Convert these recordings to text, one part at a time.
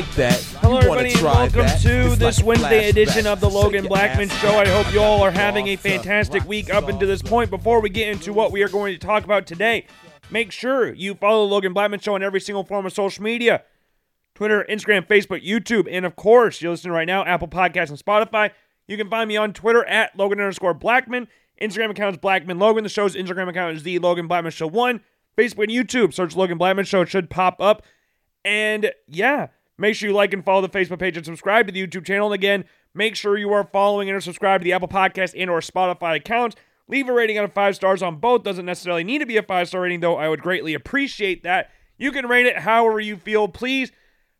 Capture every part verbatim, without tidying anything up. like that. Hello, you everybody, and welcome that. to it's this like Wednesday edition of the Logan Blackman Show. I hope you all are having a fantastic week up until this point. Before we get into what we are going to talk about today, make sure you follow the Logan Blackman Show on every single form of social media. Twitter, Instagram, Facebook, YouTube, and of course, you're listening right now, Apple Podcasts and Spotify. You can find me on Twitter at Logan underscore Blackman. Instagram account is Blackman Logan. The show's Instagram account is The Logan Blackman Show one. Facebook and YouTube, search Logan Blackman Show. It should pop up. And yeah, make sure you like and follow the Facebook page and subscribe to the YouTube channel. And again, make sure you are following and or subscribe to the Apple Podcast and or Spotify accounts. Leave a rating out of five stars on both. Doesn't necessarily need to be a five-star rating, though. I would greatly appreciate that. You can rate it however you feel, please.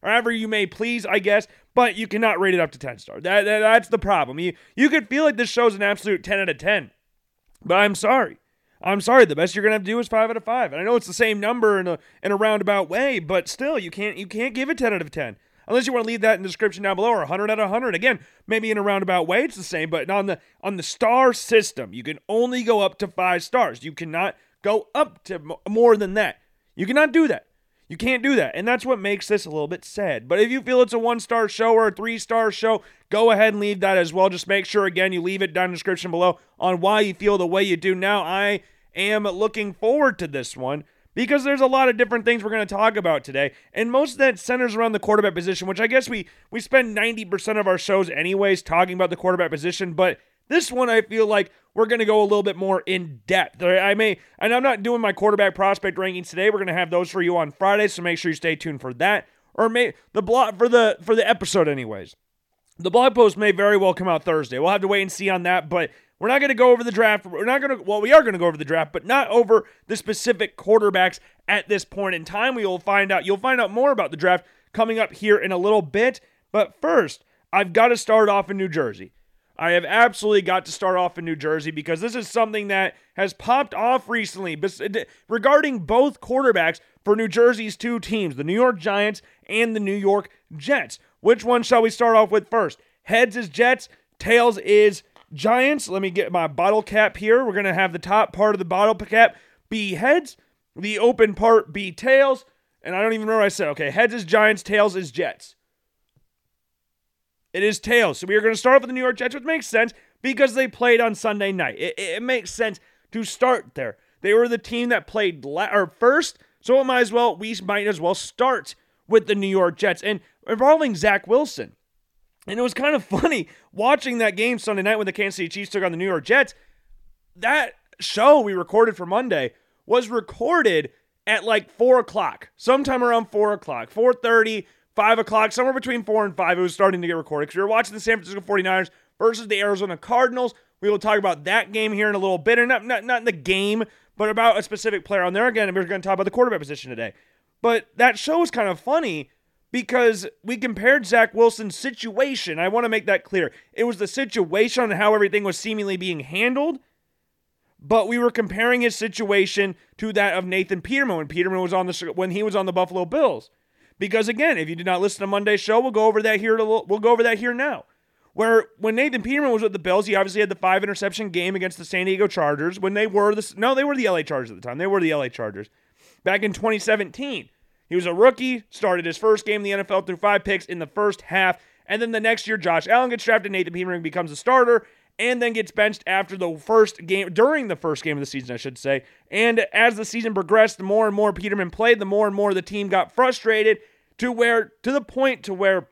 However you may please, I guess, but you cannot rate it up to ten stars. That, that, that's the problem. You, you could feel like this show's an absolute ten out of ten, but I'm sorry. I'm sorry. The best you're going to have to do is five out of five. And I know it's the same number in a, in a roundabout way, but still, you can't you can't give it ten out of ten. Unless you want to leave that in the description down below, or one hundred out of one hundred. Again, maybe in a roundabout way, it's the same, but on the on the star system, you can only go up to five stars. You cannot go up to m- more than that. You cannot do that. You can't do that, and that's what makes this a little bit sad. But if you feel it's a one-star show or a three-star show, go ahead and leave that as well. Just make sure, again, you leave it down in the description below on why you feel the way you do now. I am looking forward to this one because there's a lot of different things we're going to talk about today, and most of that centers around the quarterback position, which I guess we, we spend ninety percent of our shows anyways talking about the quarterback position, but this one I feel like we're going to go a little bit more in depth. I may, and I'm not doing my quarterback prospect rankings today. We're going to have those for you on Friday, so make sure you stay tuned for that. Or may the blog for the for the episode, anyways. The blog post may very well come out Thursday. We'll have to wait and see on that. But we're not going to go over the draft. We're not going to. Well, we are going to go over the draft, but not over the specific quarterbacks at this point in time. We will find out. You'll find out more about the draft coming up here in a little bit. But first, I've got to start off in New Jersey. I have absolutely got to start off in New Jersey because this is something that has popped off recently regarding both quarterbacks for New Jersey's two teams, the New York Giants and the New York Jets. Which one shall we start off with first? Heads is Jets, tails is Giants. Let me get my bottle cap here. We're going to have the top part of the bottle cap be heads, the open part be tails, and I don't even remember what I said. Okay, heads is Giants, tails is Jets. It is tails. So we are going to start off with the New York Jets, which makes sense because they played on Sunday night. It, it, it makes sense to start there. They were the team that played la- or first, so it might as well we might as well start with the New York Jets and involving Zach Wilson. And it was kind of funny watching that game Sunday night when the Kansas City Chiefs took on the New York Jets. That show we recorded for Monday was recorded at like four o'clock, sometime around four o'clock, four thirty. five o'clock, somewhere between four and five, it was starting to get recorded. Because we were watching the San Francisco forty-niners versus the Arizona Cardinals. We will talk about that game here in a little bit. And not, not, not in the game, but about a specific player on there. Again, and we're going to talk about the quarterback position today. But that show was kind of funny because we compared Zach Wilson's situation. I want to make that clear. It was the situation on how everything was seemingly being handled. But we were comparing his situation to that of Nathan Peterman when Peterman was on the when he was on the Buffalo Bills. Because again, if you did not listen to Monday's show, we'll go over that here. To, we'll go over that here now. Where when Nathan Peterman was with the Bills, he obviously had the five interception game against the San Diego Chargers. When they were the no, they were the L A. Chargers at the time. They were the L A. Chargers back in twenty seventeen. He was a rookie, started his first game in the N F L, threw five picks in the first half, and then the next year Josh Allen gets drafted. Nathan Peterman becomes a starter, and then gets benched after the first game, during the first game of the season, I should say. And as the season progressed, the more and more Peterman played, the more and more the team got frustrated to where, to the point to where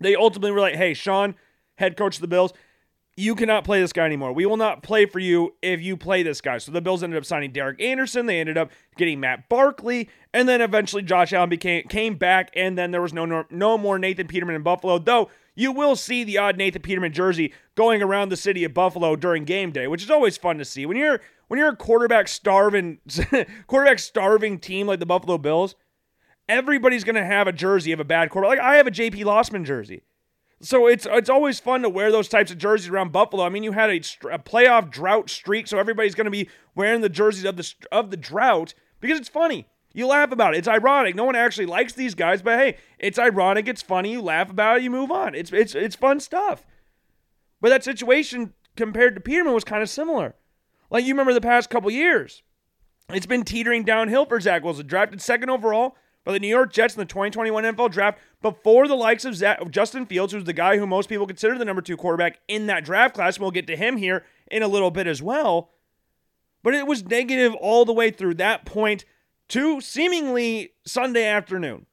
they ultimately were like, hey, Sean, head coach of the Bills, you cannot play this guy anymore. We will not play for you if you play this guy. So the Bills ended up signing Derek Anderson. They ended up getting Matt Barkley. And then eventually Josh Allen became, came back, and then there was no, no more Nathan Peterman in Buffalo, though you will see the odd Nathan Peterman jersey going around the city of Buffalo during game day, which is always fun to see. When you're when you're a quarterback starving quarterback starving team like the Buffalo Bills, everybody's going to have a jersey of a bad quarterback. Like I have a J P Lossman jersey. So it's it's always fun to wear those types of jerseys around Buffalo. I mean, you had a, a playoff drought streak, so everybody's going to be wearing the jerseys of the of the drought because it's funny. You laugh about it. It's ironic. No one actually likes these guys, but hey, it's ironic. It's funny. You laugh about it. You move on. It's it's it's fun stuff. But that situation compared to Peterman was kind of similar. Like you remember the past couple years, it's been teetering downhill for Zach Wilson. Drafted second overall, by the New York Jets in the twenty twenty-one N F L Draft before the likes of Zach, Justin Fields, who's the guy who most people consider the number two quarterback in that draft class, and we'll get to him here in a little bit as well. But it was negative all the way through that point to seemingly Sunday afternoon.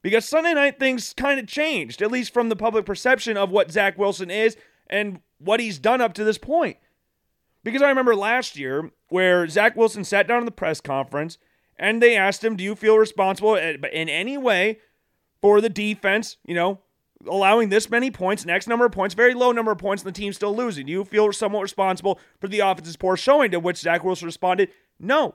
Because Sunday night, things kind of changed, at least from the public perception of what Zach Wilson is and what he's done up to this point. Because I remember last year where Zach Wilson sat down in the press conference and they asked him, do you feel responsible in any way for the defense, you know, allowing this many points, an X number of points, very low number of points, and the team still losing? Do you feel somewhat responsible for the offense's poor showing? To which Zach Wilson responded, no.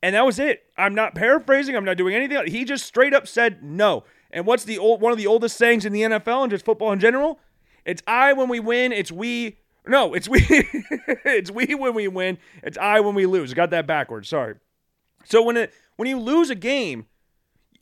And that was it. I'm not paraphrasing. I'm not doing anything else. He just straight up said no. And what's the old, one of the oldest sayings in the N F L and just football in general? It's I when we win. It's we. No, it's we. It's we when we win. It's I when we lose. I got that backwards. Sorry. So when it, when you lose a game,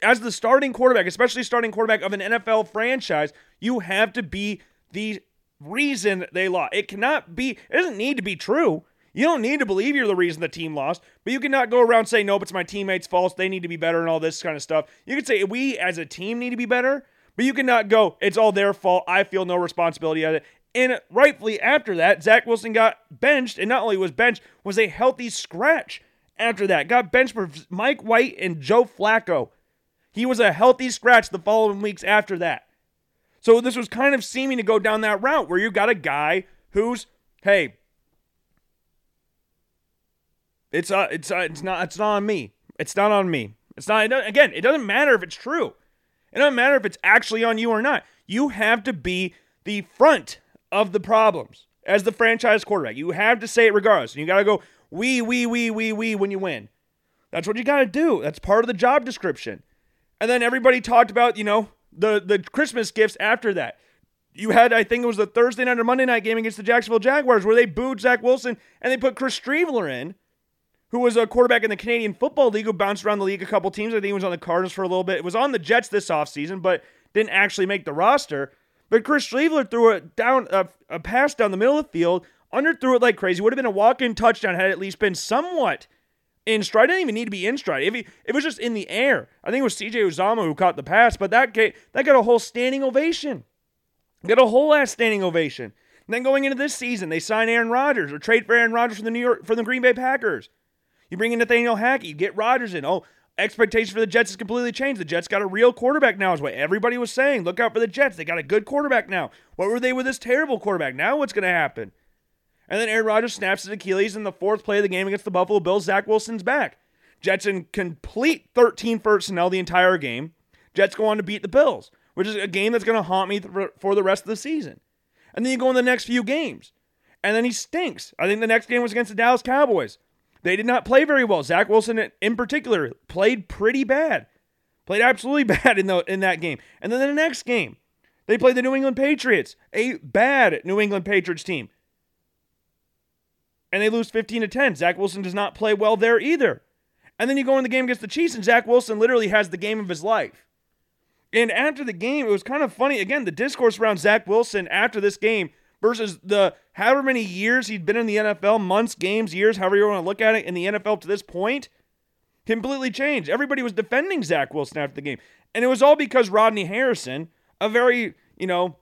as the starting quarterback, especially starting quarterback of an N F L franchise, you have to be the reason they lost. It cannot be. It doesn't need to be true. You don't need to believe you're the reason the team lost, but you cannot go around saying, nope, it's my teammates' fault, they need to be better and all this kind of stuff. You can say, we as a team need to be better, but you cannot go, it's all their fault, I feel no responsibility at it. And rightfully after that, Zach Wilson got benched, and not only was benched, was a healthy scratch after that. Got benched for Mike White and Joe Flacco. He was a healthy scratch the following weeks after that. So this was kind of seeming to go down that route where you got a guy who's, hey, It's uh, it's uh, it's not it's not on me. It's not on me. It's not it again. It doesn't matter if it's true. It doesn't matter if it's actually on you or not. You have to be the front of the problems as the franchise quarterback. You have to say it regardless. And you got to go we we we we we when you win. That's what you got to do. That's part of the job description. And then everybody talked about, you know, the the Christmas gifts after that. You had, I think it was the Thursday night or Monday night game against the Jacksonville Jaguars where they booed Zach Wilson and they put Chris Streveler in, who was a quarterback in the Canadian Football League who bounced around the league a couple teams. I think he was on the Cardinals for a little bit. It was on the Jets this offseason, but didn't actually make the roster. But Chris Streveler threw it down, a, a pass down the middle of the field, underthrew it like crazy. Would have been a walk-in touchdown had it at least been somewhat in stride. It didn't even need to be in stride. If he, it was just in the air. I think it was C J Uzomah who caught the pass, but that, came, that got a whole standing ovation. Got a whole ass standing ovation. And then going into this season, they sign Aaron Rodgers or trade for Aaron Rodgers from the New York from the Green Bay Packers. You bring in Nathaniel Hackett, you get Rodgers in. Oh, expectation for the Jets has completely changed. The Jets got a real quarterback now is what everybody was saying. Look out for the Jets. They got a good quarterback now. What were they with this terrible quarterback? Now what's going to happen? And then Aaron Rodgers snaps his Achilles in the fourth play of the game against the Buffalo Bills. Zach Wilson's back. Jets in complete thirteen personnel the entire game. Jets go on to beat the Bills, which is a game that's going to haunt me th- for the rest of the season. And then you go in the next few games. And then he stinks. I think the next game was against the Dallas Cowboys. They did not play very well. Zach Wilson, in particular, played pretty bad. Played absolutely bad in the in that game. And then the next game, they played the New England Patriots, a bad New England Patriots team. And they lose fifteen to ten. Zach Wilson does not play well there either. And then you go in the game against the Chiefs, and Zach Wilson literally has the game of his life. And after the game, it was kind of funny. Again, the discourse around Zach Wilson after this game versus the however many years he'd been in the N F L, months, games, years, however you want to look at it, in the N F L to this point, completely changed. Everybody was defending Zach Wilson after the game. And it was all because Rodney Harrison, a very, you know,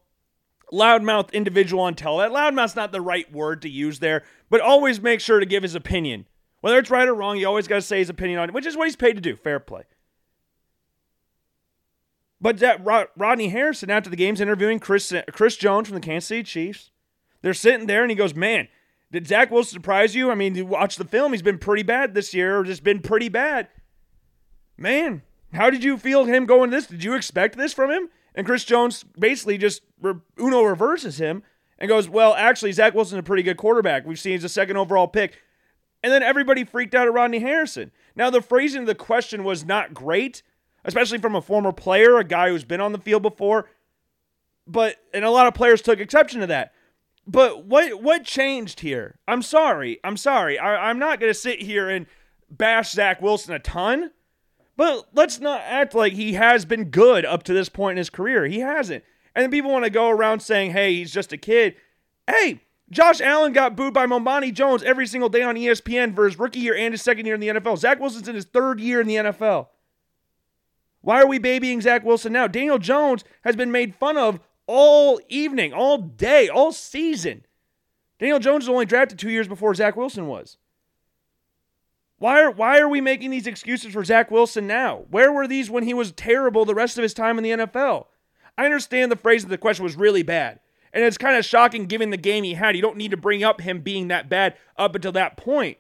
loudmouth individual on tele. That loudmouth's not the right word to use there, but always make sure to give his opinion. Whether it's right or wrong, you always got to say his opinion on it, which is what he's paid to do. Fair play. But that Rodney Harrison, after the game's interviewing Chris Chris Jones from the Kansas City Chiefs. They're sitting there, and he goes, man, did Zach Wilson surprise you? I mean, you watch the film. He's been pretty bad this year, or just been pretty bad. Man, how did you feel him going this? Did you expect this from him? And Chris Jones basically just Uno reverses him and goes, well, actually, Zach Wilson's a pretty good quarterback. We've seen he's a second overall pick. And then everybody freaked out at Rodney Harrison. Now, the phrasing of the question was not great, especially from a former player, a guy who's been on the field before. But, and a lot of players took exception to that. But what what changed here? I'm sorry. I'm sorry. I, I'm not going to sit here and bash Zach Wilson a ton. But let's not act like he has been good up to this point in his career. He hasn't. And then people want to go around saying, hey, he's just a kid. Hey, Josh Allen got booed by Momani Jones every single day on E S P N for his rookie year and his second year in the N F L. Zach Wilson's in his third year in the N F L. Why are we babying Zach Wilson now? Daniel Jones has been made fun of all evening, all day, all season. Daniel Jones was only drafted two years before Zach Wilson was. Why are, why are we making these excuses for Zach Wilson now? Where were these when he was terrible the rest of his time in the N F L? I understand the phrase of the question was really bad, and it's kind of shocking given the game he had. You don't need to bring up him being that bad up until that point,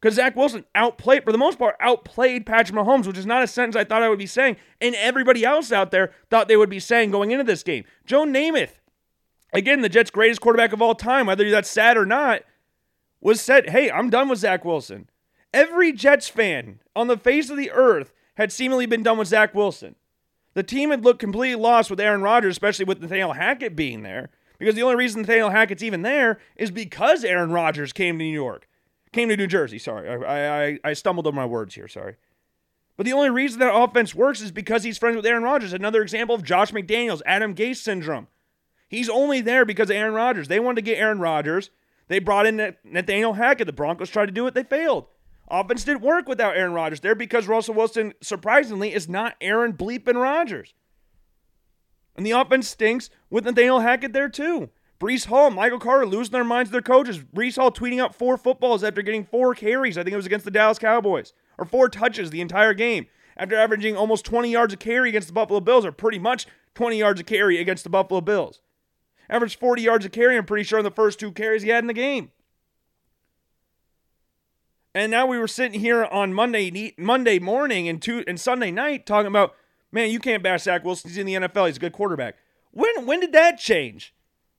because Zach Wilson outplayed, for the most part, outplayed Patrick Mahomes, which is not a sentence I thought I would be saying, and everybody else out there thought they would be saying going into this game. Joe Namath, again, the Jets' greatest quarterback of all time, whether that's sad or not, was said, hey, I'm done with Zach Wilson. Every Jets fan on the face of the earth had seemingly been done with Zach Wilson. The team had looked completely lost with Aaron Rodgers, especially with Nathaniel Hackett being there, because the only reason Nathaniel Hackett's even there is because Aaron Rodgers came to New York, came to New Jersey, sorry. I, I, I stumbled on my words here, sorry. But the only reason that offense works is because he's friends with Aaron Rodgers. Another example of Josh McDaniels, Adam Gase syndrome. He's only there because of Aaron Rodgers. They wanted to get Aaron Rodgers. They brought in Nathaniel Hackett. The Broncos tried to do it. They failed. Offense didn't work without Aaron Rodgers there because Russell Wilson, surprisingly, is not Aaron bleeping Rodgers. And the offense stinks with Nathaniel Hackett there too. Breece Hall, Michael Carter losing their minds to their coaches. Breece Hall tweeting out four footballs after getting four carries. I think it was against the Dallas Cowboys. Or four touches the entire game after averaging almost twenty yards a carry against the Buffalo Bills, or pretty much twenty yards a carry against the Buffalo Bills. Averaged forty yards a carry, I'm pretty sure, in the first two carries he had in the game. And now we were sitting here on Monday Monday morning and, two, and Sunday night talking about, man, you can't bash Zach Wilson. He's in the N F L. He's a good quarterback. When when did that change?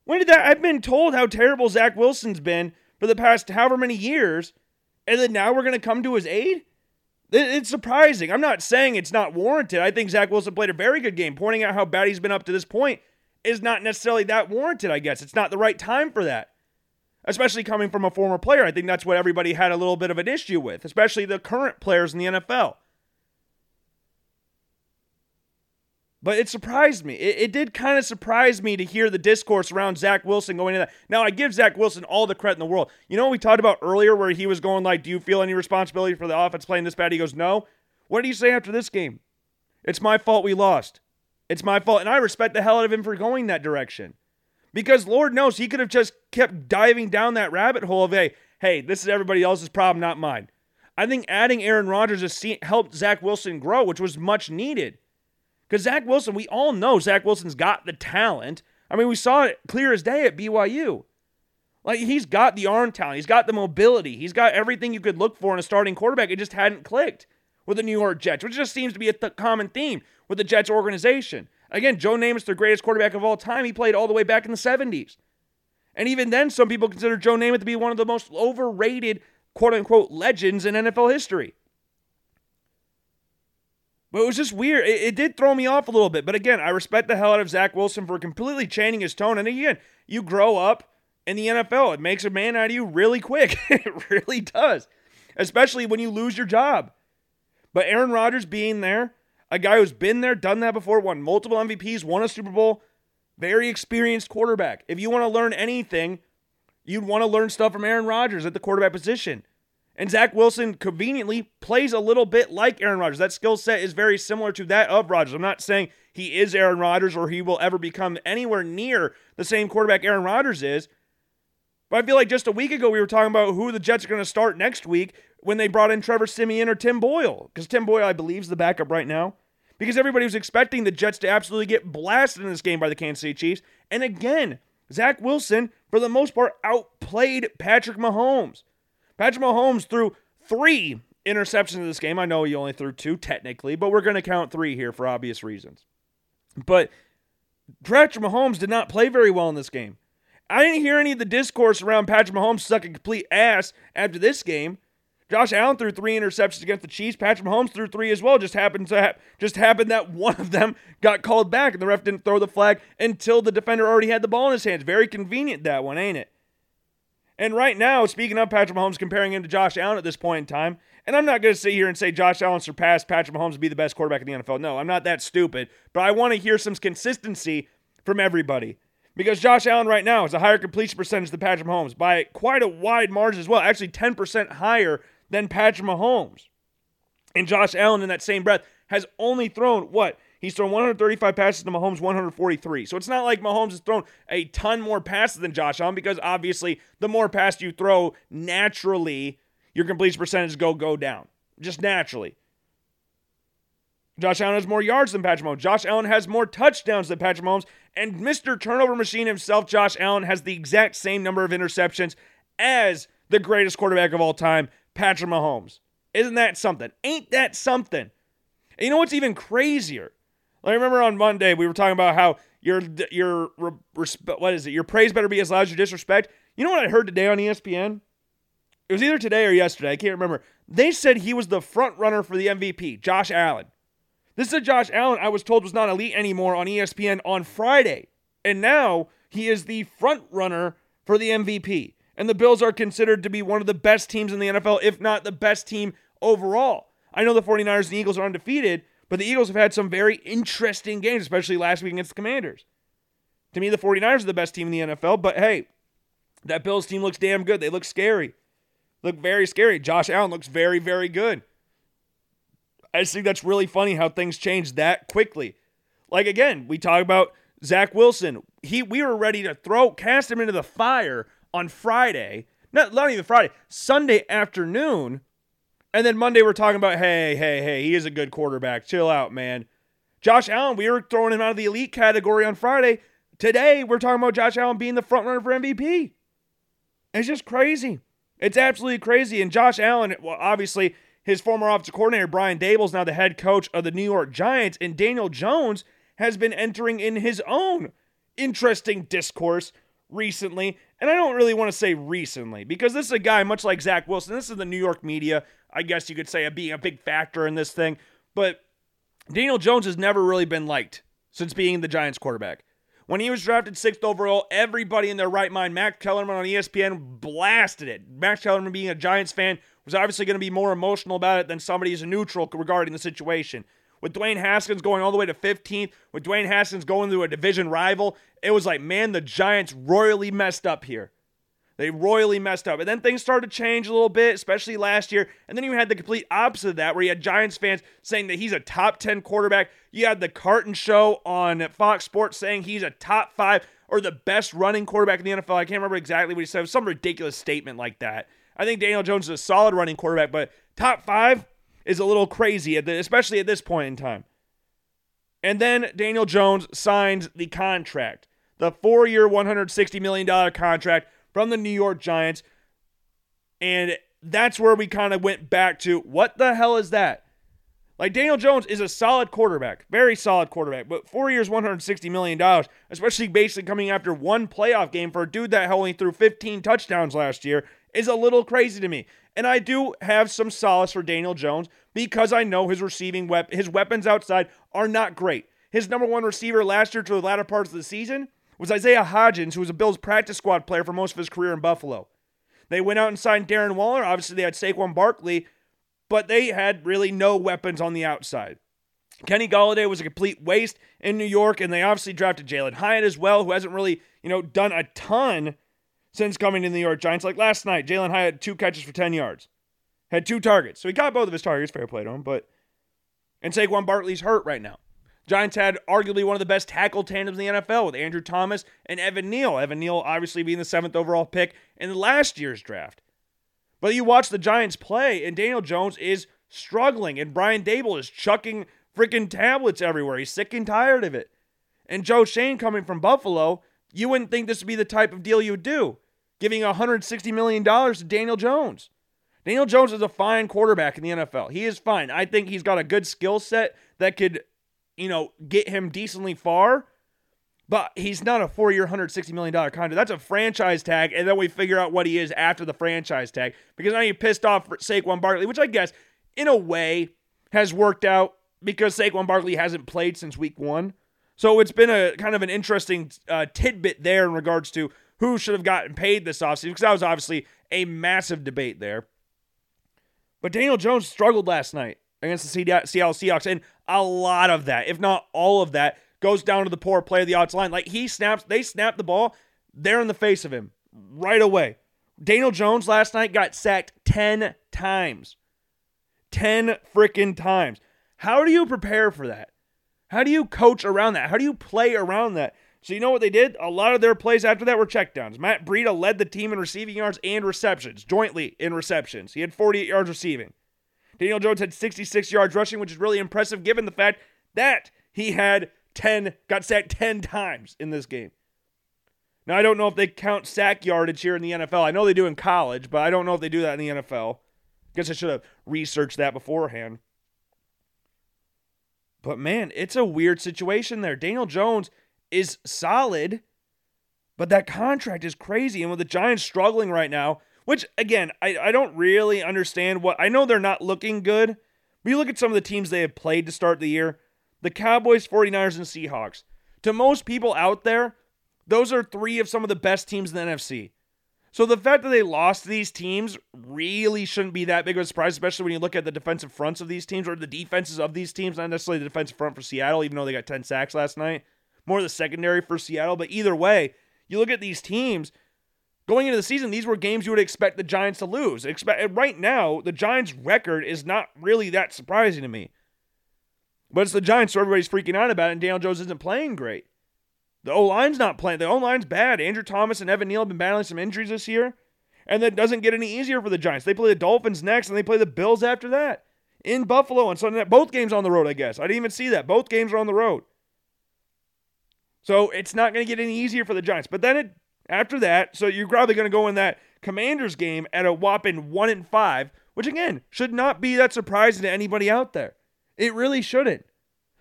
When did that? I've been told how terrible Zach Wilson's been for the past however many years, and then now we're going to come to his aid? It, it's surprising. I'm not saying it's not warranted. I think Zach Wilson played a very good game. Pointing out how bad he's been up to this point is not necessarily that warranted, I guess. It's not the right time for that, especially coming from a former player. I think that's what everybody had a little bit of an issue with, especially the current players in the N F L. But it surprised me. It, it did kind of surprise me to hear the discourse around Zach Wilson going into that. Now, I give Zach Wilson all the credit in the world. You know what we talked about earlier where he was going like, do you feel any responsibility for the offense playing this bad? He goes, no. What did he say after this game? It's my fault we lost. It's my fault, and I respect the hell out of him for going that direction. Because Lord knows he could have just kept diving down that rabbit hole of, hey, hey, this is everybody else's problem, not mine. I think adding Aaron Rodgers has seen, helped Zach Wilson grow, which was much needed. Because Zach Wilson, we all know Zach Wilson's got the talent. I mean, we saw it clear as day at B Y U. Like, he's got the arm talent. He's got the mobility. He's got everything you could look for in a starting quarterback. It just hadn't clicked with the New York Jets, which just seems to be a th- common theme with the Jets organization. Again, Joe Namath, their greatest quarterback of all time. He played all the way back in the seventies. And even then, some people consider Joe Namath to be one of the most overrated, quote-unquote, legends in N F L history. But it was just weird. It, it did throw me off a little bit. But again, I respect the hell out of Zach Wilson for completely changing his tone. And again, you grow up in the N F L. It makes a man out of you really quick. It really does. Especially when you lose your job. But Aaron Rodgers being there, a guy who's been there, done that before, won multiple M V Ps, won a Super Bowl, very experienced quarterback. If you want to learn anything, you'd want to learn stuff from Aaron Rodgers at the quarterback position. And Zach Wilson conveniently plays a little bit like Aaron Rodgers. That skill set is very similar to that of Rodgers. I'm not saying he is Aaron Rodgers or he will ever become anywhere near the same quarterback Aaron Rodgers is. But I feel like just a week ago we were talking about who the Jets are going to start next week when they brought in Trevor Siemian or Tim Boyle, because Tim Boyle, I believe, is the backup right now, because everybody was expecting the Jets to absolutely get blasted in this game by the Kansas City Chiefs. And again, Zach Wilson, for the most part, outplayed Patrick Mahomes. Patrick Mahomes threw three interceptions in this game. I know he only threw two technically, but we're going to count three here for obvious reasons. But Patrick Mahomes did not play very well in this game. I didn't hear any of the discourse around Patrick Mahomes sucking complete ass after this game. Josh Allen threw three interceptions against the Chiefs. Patrick Mahomes threw three as well. Just happened to ha- just happened that one of them got called back, and the ref didn't throw the flag until the defender already had the ball in his hands. Very convenient, that one, ain't it? And right now, speaking of Patrick Mahomes, comparing him to Josh Allen at this point in time, and I'm not going to sit here and say Josh Allen surpassed Patrick Mahomes to be the best quarterback in the N F L. No, I'm not that stupid, but I want to hear some consistency from everybody. Because Josh Allen right now has a higher completion percentage than Patrick Mahomes by quite a wide margin as well. Actually, ten percent higher than Patrick Mahomes. And Josh Allen, in that same breath, has only thrown, what? He's thrown one hundred thirty-five passes to Mahomes, one hundred forty-three. So it's not like Mahomes has thrown a ton more passes than Josh Allen, because obviously the more passes you throw, naturally your completion percentage go go down. Just naturally. Josh Allen has more yards than Patrick Mahomes. Josh Allen has more touchdowns than Patrick Mahomes. And Mister Turnover Machine himself, Josh Allen, has the exact same number of interceptions as the greatest quarterback of all time, Patrick Mahomes. Isn't that something? Ain't that something? And you know what's even crazier? I remember on Monday we were talking about how your your what is it? Your praise better be as loud as your disrespect. You know what I heard today on E S P N? It was either today or yesterday. I can't remember. They said he was the front runner for the M V P, Josh Allen. This is a Josh Allen I was told was not elite anymore on E S P N on Friday, and now he is the front runner for the M V P. And the Bills are considered to be one of the best teams in the N F L, if not the best team overall. I know the forty-niners and the Eagles are undefeated, but the Eagles have had some very interesting games, especially last week against the Commanders. To me, the forty-niners are the best team in the N F L, but hey, that Bills team looks damn good. They look scary. Look very scary. Josh Allen looks very, very good. I just think that's really funny how things change that quickly. Like, again, we talk about Zach Wilson. He, we were ready to throw, cast him into the fire on Friday. Not, not even Friday. Sunday afternoon. And then Monday we're talking about, hey, hey, hey, he is a good quarterback. Chill out, man. Josh Allen, we were throwing him out of the elite category on Friday. Today we're talking about Josh Allen being the front runner for M V P. It's just crazy. It's absolutely crazy. And Josh Allen, well, obviously, his former offensive coordinator, Brian Daboll, is now the head coach of the New York Giants. And Daniel Jones has been entering in his own interesting discourse recently. And I don't really want to say recently, because this is a guy, much like Zach Wilson, this is the New York media, I guess you could say, being a big factor in this thing. But Daniel Jones has never really been liked since being the Giants quarterback. When he was drafted sixth overall, everybody in their right mind, Max Kellerman on E S P N, blasted it. Max Kellerman, being a Giants fan, was obviously going to be more emotional about it than somebody who's neutral regarding the situation. With Dwayne Haskins going all the way to fifteenth, with Dwayne Haskins going to a division rival, it was like, man, the Giants royally messed up here. They royally messed up. And then things started to change a little bit, especially last year. And then you had the complete opposite of that, where you had Giants fans saying that he's a top ten quarterback. You had the Carton Show on Fox Sports saying he's a top five or the best running quarterback in the N F L. I can't remember exactly what he said. It was some ridiculous statement like that. I think Daniel Jones is a solid running quarterback, but top five is a little crazy, at the, especially at this point in time. And then Daniel Jones signs the contract, the four-year, one hundred sixty million dollars contract from the New York Giants. And that's where we kind of went back to, what the hell is that? Like, Daniel Jones is a solid quarterback, very solid quarterback, but four years, one hundred sixty million dollars, especially basically coming after one playoff game for a dude that only threw fifteen touchdowns last year, is a little crazy to me. And I do have some solace for Daniel Jones, because I know his receiving wep- his weapons outside are not great. His number one receiver last year to the latter parts of the season was Isaiah Hodgins, who was a Bills practice squad player for most of his career in Buffalo. They went out and signed Darren Waller. Obviously, they had Saquon Barkley, but they had really no weapons on the outside. Kenny Golladay was a complete waste in New York, and they obviously drafted Jalen Hyatt as well, who hasn't really, you know, done a ton since coming to the New York Giants. Like last night, Jalen Hyatt had two catches for ten yards, had two targets. So he got both of his targets, fair play to him, but, and Saquon Barkley's hurt right now. Giants had arguably one of the best tackle tandems in the N F L with Andrew Thomas and Evan Neal. Evan Neal obviously being the seventh overall pick in last year's draft. But you watch the Giants play, and Daniel Jones is struggling, and Brian Daboll is chucking freaking tablets everywhere. He's sick and tired of it. And Joe Shane, coming from Buffalo, you wouldn't think this would be the type of deal you would do, giving one hundred sixty million dollars to Daniel Jones. Daniel Jones is a fine quarterback in the N F L. He is fine. I think he's got a good skill set that could, you know, get him decently far, but he's not a four-year, one hundred sixty million dollars contract. That's a franchise tag, and then we figure out what he is after the franchise tag, because now you're pissed off for Saquon Barkley, which I guess, in a way, has worked out, because Saquon Barkley hasn't played since week one. So it's been a kind of an interesting uh, tidbit there in regards to who should have gotten paid this offseason, because that was obviously a massive debate there. But Daniel Jones struggled last night against the Seattle Seahawks, and a lot of that, if not all of that, goes down to the poor play of the offensive line. Like, he snaps, they snap the ball, they're in the face of him right away. Daniel Jones last night got sacked ten times. ten freaking times. How do you prepare for that? How do you coach around that? How do you play around that? So you know what they did? A lot of their plays after that were checkdowns. Matt Breida led the team in receiving yards and receptions, jointly in receptions. He had forty-eight yards receiving. Daniel Jones had sixty-six yards rushing, which is really impressive given the fact that he had ten, got sacked ten times in this game. Now, I don't know if they count sack yardage here in the N F L. I know they do in college, but I don't know if they do that in the N F L. Guess I should have researched that beforehand. But, man, it's a weird situation there. Daniel Jones is solid, but that contract is crazy. And with the Giants struggling right now, which, again, I, I don't really understand what... I know they're not looking good, but you look at some of the teams they have played to start the year. The Cowboys, forty-niners, and Seahawks. To most people out there, those are three of some of the best teams in the N F C. So the fact that they lost to these teams really shouldn't be that big of a surprise, especially when you look at the defensive fronts of these teams, or the defenses of these teams, not necessarily the defensive front for Seattle, even though they got ten sacks last night. More the secondary for Seattle, but either way, you look at these teams... Going into the season, these were games you would expect the Giants to lose. Expect right now, the Giants' record is not really that surprising to me. But it's the Giants, so everybody's freaking out about it, and Daniel Jones isn't playing great. The O-line's not playing. The O-line's bad. Andrew Thomas and Evan Neal have been battling some injuries this year, and that doesn't get any easier for the Giants. They play the Dolphins next, and they play the Bills after that. In Buffalo on Sunday night. Both games on the road, I guess. I didn't even see that. Both games are on the road. So it's not going to get any easier for the Giants. But then it... After that, so you're probably going to go in that Commanders game at a whopping one and five, which, again, should not be that surprising to anybody out there. It really shouldn't.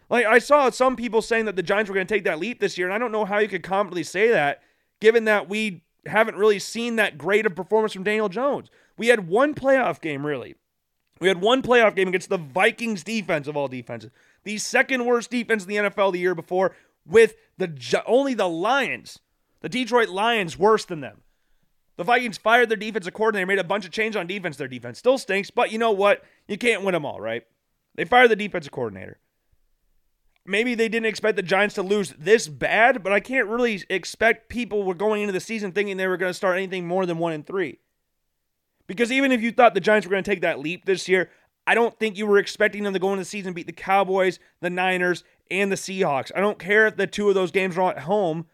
Like, I saw some people saying that the Giants were going to take that leap this year, and I don't know how you could confidently say that, given that we haven't really seen that great of performance from Daniel Jones. We had one playoff game, really. We had one playoff game against the Vikings defense of all defenses, the second worst defense in the N F L the year before, with the only the Lions. The Detroit Lions worse than them. The Vikings fired their defensive coordinator, made a bunch of changes on defense. Their defense still stinks, but you know what? You can't win them all, right? They fired the defensive coordinator. Maybe they didn't expect the Giants to lose this bad, but I can't really expect people were going into the season thinking they were going to start anything more than one and three. Because even if you thought the Giants were going to take that leap this year, I don't think you were expecting them to go into the season and beat the Cowboys, the Niners, and the Seahawks. I don't care if the two of those games are at home.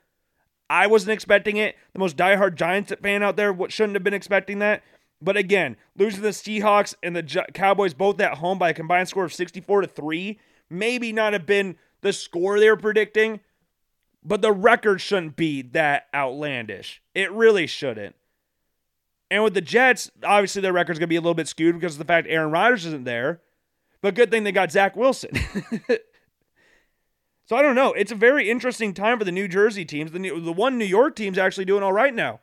I wasn't expecting it. The most diehard Giants fan out there shouldn't have been expecting that. But again, losing the Seahawks and the Cowboys both at home by a combined score of sixty-four to three, maybe not have been the score they were predicting, but the record shouldn't be that outlandish. It really shouldn't. And with the Jets, obviously their record's going to be a little bit skewed because of the fact Aaron Rodgers isn't there. But good thing they got Zach Wilson. So I don't know. It's a very interesting time for the New Jersey teams. The, new, the one New York team's actually doing all right now.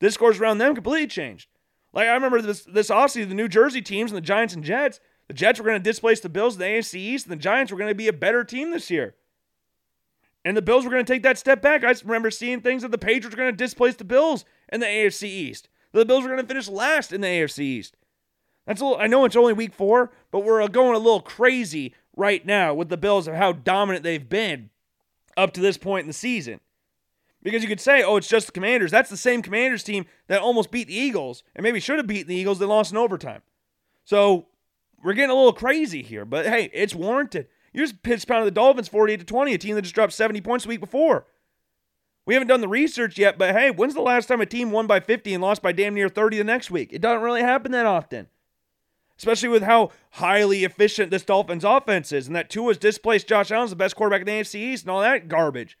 This scores around them completely changed. Like, I remember this, this offseason, the New Jersey teams and the Giants and Jets, the Jets were going to displace the Bills in the A F C East, and the Giants were going to be a better team this year. And the Bills were going to take that step back. I remember seeing things that the Patriots were going to displace the Bills in the A F C East. The Bills were going to finish last in the A F C East. That's a little, I know it's only week four, but we're going a little crazy right now with the Bills of how dominant they've been up to this point in the season. Because you could say, oh, it's just the Commanders. That's the same Commanders team that almost beat the Eagles and maybe should have beaten the Eagles. They lost in overtime. So we're getting a little crazy here, but hey, it's warranted. You just pitch pounded the Dolphins forty-eight to twenty, a team that just dropped seventy points the week before. We haven't done the research yet, but hey, when's the last time a team won by fifty and lost by damn near thirty the next week? It doesn't really happen that often. Especially with how highly efficient this Dolphins offense is, and that Tua's displaced Josh Allen as the best quarterback in the A F C East and all that garbage.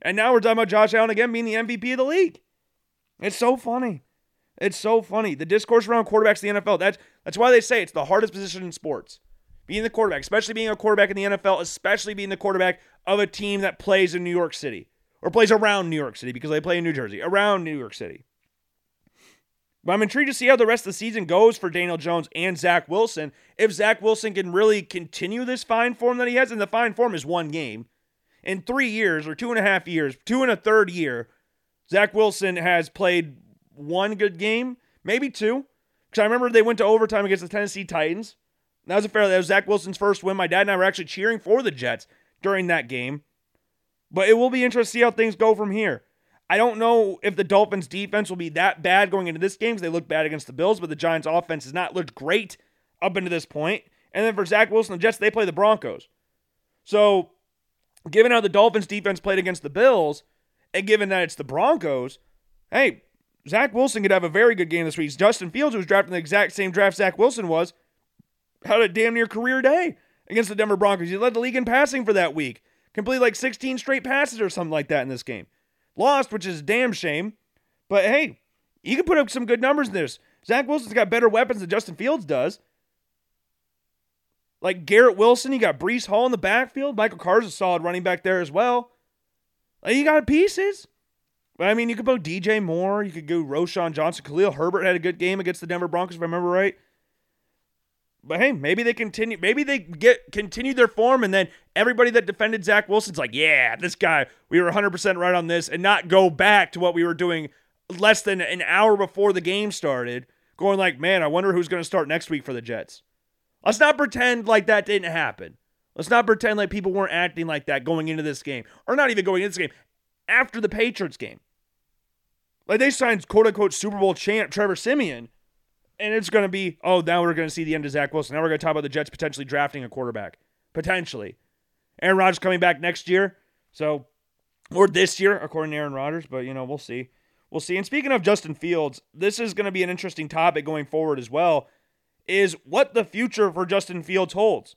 And now we're talking about Josh Allen again being the M V P of the league. It's so funny. It's so funny. The discourse around quarterbacks in the N F L, that's, that's why they say it's the hardest position in sports. Being the quarterback, especially being a quarterback in the N F L, especially being the quarterback of a team that plays in New York City. Or plays around New York City because they play in New Jersey. Around New York City. But I'm intrigued to see how the rest of the season goes for Daniel Jones and Zach Wilson. If Zach Wilson can really continue this fine form that he has, and the fine form is one game, in three years or two and a half years, two and a third year, Zach Wilson has played one good game, maybe two. Because I remember they went to overtime against the Tennessee Titans. That was a fair. That was Zach Wilson's first win. My dad and I were actually cheering for the Jets during that game. But it will be interesting to see how things go from here. I don't know if the Dolphins' defense will be that bad going into this game because they look bad against the Bills, but the Giants' offense has not looked great up into this point. And then for Zach Wilson, the Jets, they play the Broncos. So given how the Dolphins defense played against the Bills, and given that it's the Broncos, hey, Zach Wilson could have a very good game this week. Justin Fields, who was drafted in the exact same draft Zach Wilson was, had a damn near career day against the Denver Broncos. He led the league in passing for that week. Completed like sixteen straight passes or something like that in this game. Lost, which is a damn shame. But hey, you can put up some good numbers in this. Zach Wilson's got better weapons than Justin Fields does. Like Garrett Wilson, you got Breece Hall in the backfield. Michael Carr's a solid running back there as well. Like, you got pieces. But I mean, you could go D J Moore. You could go Roschon Johnson. Khalil Herbert had a good game against the Denver Broncos, if I remember right. But hey, maybe they continue. Maybe they get continue their form, and then everybody that defended Zach Wilson's like, yeah, this guy, we were one hundred percent right on this, and not go back to what we were doing less than an hour before the game started, going like, man, I wonder who's going to start next week for the Jets. Let's not pretend like that didn't happen. Let's not pretend like people weren't acting like that going into this game, or not even going into this game, after the Patriots game. Like, they signed quote-unquote Super Bowl champ Trevor Siemian, and it's going to be, oh, now we're going to see the end of Zach Wilson. Now we're going to talk about the Jets potentially drafting a quarterback. Potentially. Aaron Rodgers coming back next year. So, or this year, according to Aaron Rodgers. But, you know, we'll see. We'll see. And speaking of Justin Fields, this is going to be an interesting topic going forward as well, is what the future for Justin Fields holds.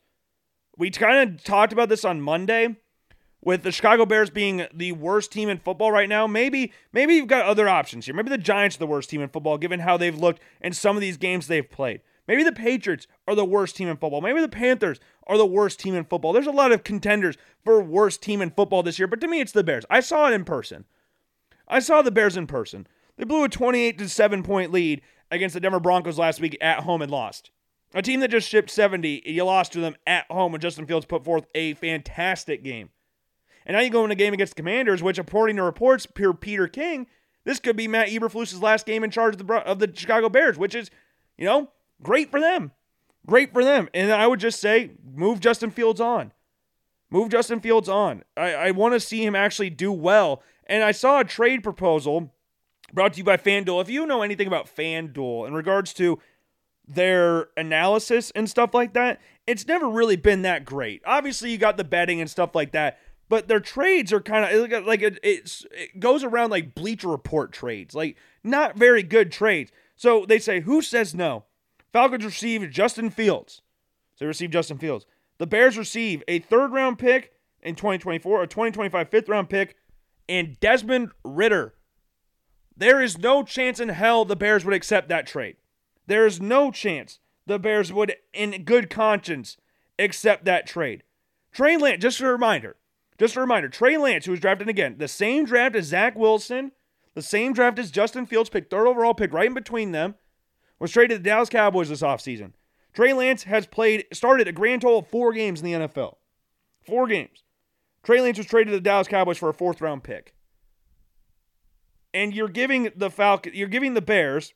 We kind of talked about this on Monday with the Chicago Bears being the worst team in football right now. Maybe maybe you've got other options here. Maybe the Giants are the worst team in football, given how they've looked in some of these games they've played. Maybe the Patriots are the worst team in football. Maybe the Panthers are the worst team in football. There's a lot of contenders for worst team in football this year, but to me, it's the Bears. I saw it in person. I saw the Bears in person. They blew a twenty-eight to seven point lead against the Denver Broncos last week at home and lost. A team that just shipped seventy, you lost to them at home when Justin Fields put forth a fantastic game. And now you go in a game against the Commanders, which, according to reports, per Peter King, this could be Matt Eberflus's last game in charge of the, of the Chicago Bears, which is, you know, great for them. Great for them. And I would just say, move Justin Fields on. Move Justin Fields on. I, I want to see him actually do well. And I saw a trade proposal brought to you by FanDuel. If you know anything about FanDuel in regards to their analysis and stuff like that, it's never really been that great. Obviously, you got the betting and stuff like that. But their trades are kind of like it, it's, it goes around like Bleacher Report trades, like not very good trades. So they say, who says no? Falcons receive Justin Fields. So they receive Justin Fields. The Bears receive a third round pick in twenty twenty-four, a twenty twenty-five fifth round pick, and Desmond Ridder. There is no chance in hell the Bears would accept that trade. There is no chance the Bears would, in good conscience, accept that trade. Trey Lance, just a reminder. Just a reminder, Trey Lance, who was drafted again, the same draft as Zach Wilson, the same draft as Justin Fields, picked third overall pick right in between them, was traded to the Dallas Cowboys this offseason. Trey Lance has played, started a grand total of four games in the N F L. Four games. Trey Lance was traded to the Dallas Cowboys for a fourth round pick. And you're giving the Falcon, you're giving the Bears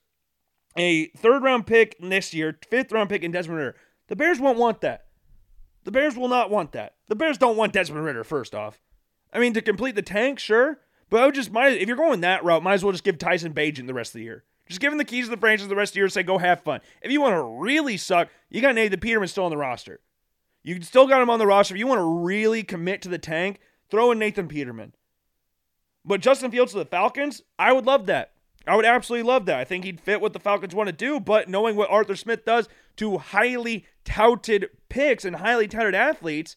a third round pick this year, fifth round pick in Desmond Ridder. The Bears won't want that. The Bears will not want that. The Bears don't want Desmond Ridder, first off. I mean, to complete the tank, sure. But I would just, might, if you're going that route, might as well just give Tyson Bagent the rest of the year. Just give him the keys to the franchise the rest of the year and say, go have fun. If you want to really suck, you got Nathan Peterman still on the roster. You still got him on the roster. If you want to really commit to the tank, throw in Nathan Peterman. But Justin Fields to the Falcons, I would love that. I would absolutely love that. I think he'd fit what the Falcons want to do, but knowing what Arthur Smith does to highly touted picks and highly touted athletes,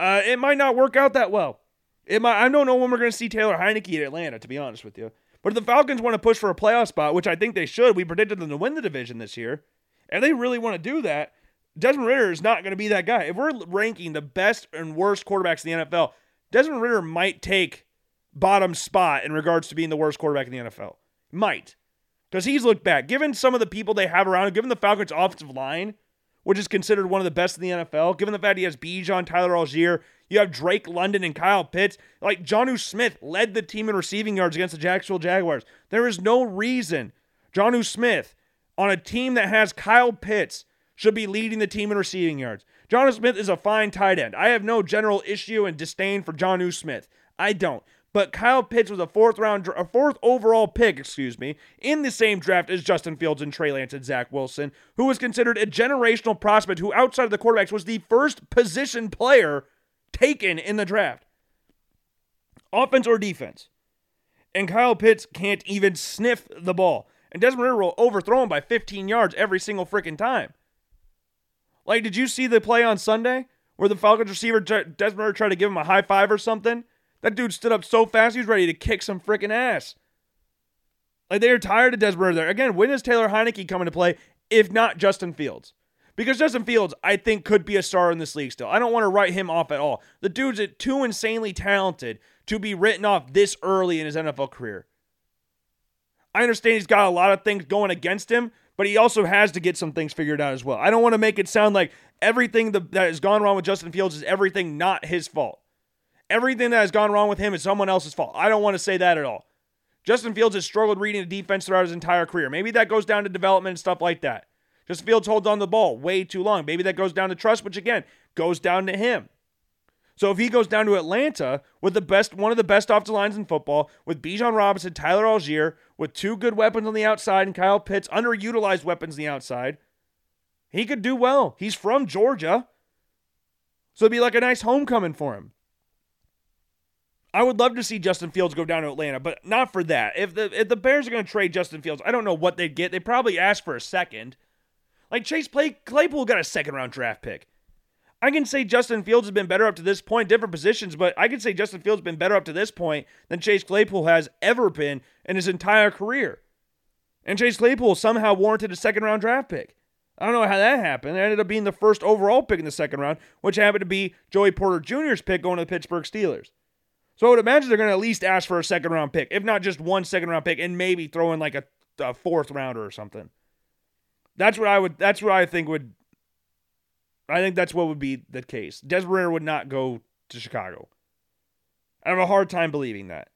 uh, it might not work out that well. It might. I don't know when we're going to see Taylor Heineke at Atlanta, to be honest with you. But if the Falcons want to push for a playoff spot, which I think they should, we predicted them to win the division this year, and they really want to do that, Desmond Ridder is not going to be that guy. If we're ranking the best and worst quarterbacks in the N F L, Desmond Ridder might take bottom spot in regards to being the worst quarterback in the N F L. Might. Because he's looked back. Given some of the people they have around him, given the Falcons' offensive line, which is considered one of the best in the N F L, given the fact he has Bijan, Tyler Allgeier, you have Drake London and Kyle Pitts. Like, Jonnu Smith led the team in receiving yards against the Jacksonville Jaguars. There is no reason Jonnu Smith, on a team that has Kyle Pitts, should be leading the team in receiving yards. Jonnu Smith is a fine tight end. I have no general issue and disdain for Jonnu Smith. I don't. but Kyle Pitts was a fourth round, a fourth overall pick, excuse me, in the same draft as Justin Fields and Trey Lance and Zach Wilson, who was considered a generational prospect who, outside of the quarterbacks, was the first position player taken in the draft. Offense or defense. And Kyle Pitts can't even sniff the ball. And Desmond Ridder will overthrow him by fifteen yards every single freaking time. Like, did you see the play on Sunday where the Falcons receiver Desmond Ridder tried to give him a high five or something? That dude stood up so fast, he was ready to kick some freaking ass. Like, they are tired of Desmond Ridder there. Again, when is Taylor Heineke coming to play, if not Justin Fields? Because Justin Fields, I think, could be a star in this league still. I don't want to write him off at all. The dude's too insanely talented to be written off this early in his N F L career. I understand he's got a lot of things going against him, but he also has to get some things figured out as well. I don't want to make it sound like everything that has gone wrong with Justin Fields is everything not his fault. Everything that has gone wrong with him is someone else's fault. I don't want to say that at all. Justin Fields has struggled reading the defense throughout his entire career. Maybe that goes down to development and stuff like that. Justin Fields holds on to the ball way too long. Maybe that goes down to trust, which again, goes down to him. So if he goes down to Atlanta with the best, one of the best offensive lines in football, with Bijan Robinson, Tyler Algier, with two good weapons on the outside and Kyle Pitts, underutilized weapons on the outside, he could do well. He's from Georgia. So it'd be like a nice homecoming for him. I would love to see Justin Fields go down to Atlanta, but not for that. If the if the Bears are going to trade Justin Fields, I don't know what they'd get. They'd probably ask for a second. Like, Chase Claypool got a second-round draft pick. I can say Justin Fields has been better up to this point, different positions, but I can say Justin Fields has been better up to this point than Chase Claypool has ever been in his entire career. And Chase Claypool somehow warranted a second-round draft pick. I don't know how that happened. It ended up being the first overall pick in the second round, which happened to be Joey Porter Junior's pick going to the Pittsburgh Steelers. So I would imagine they're going to at least ask for a second-round pick, if not just one second-round pick, and maybe throw in like a, a fourth-rounder or something. That's what I would. That's what I think would. I think that's what would be the case. Desmond Ridder would not go to Chicago. I have a hard time believing that.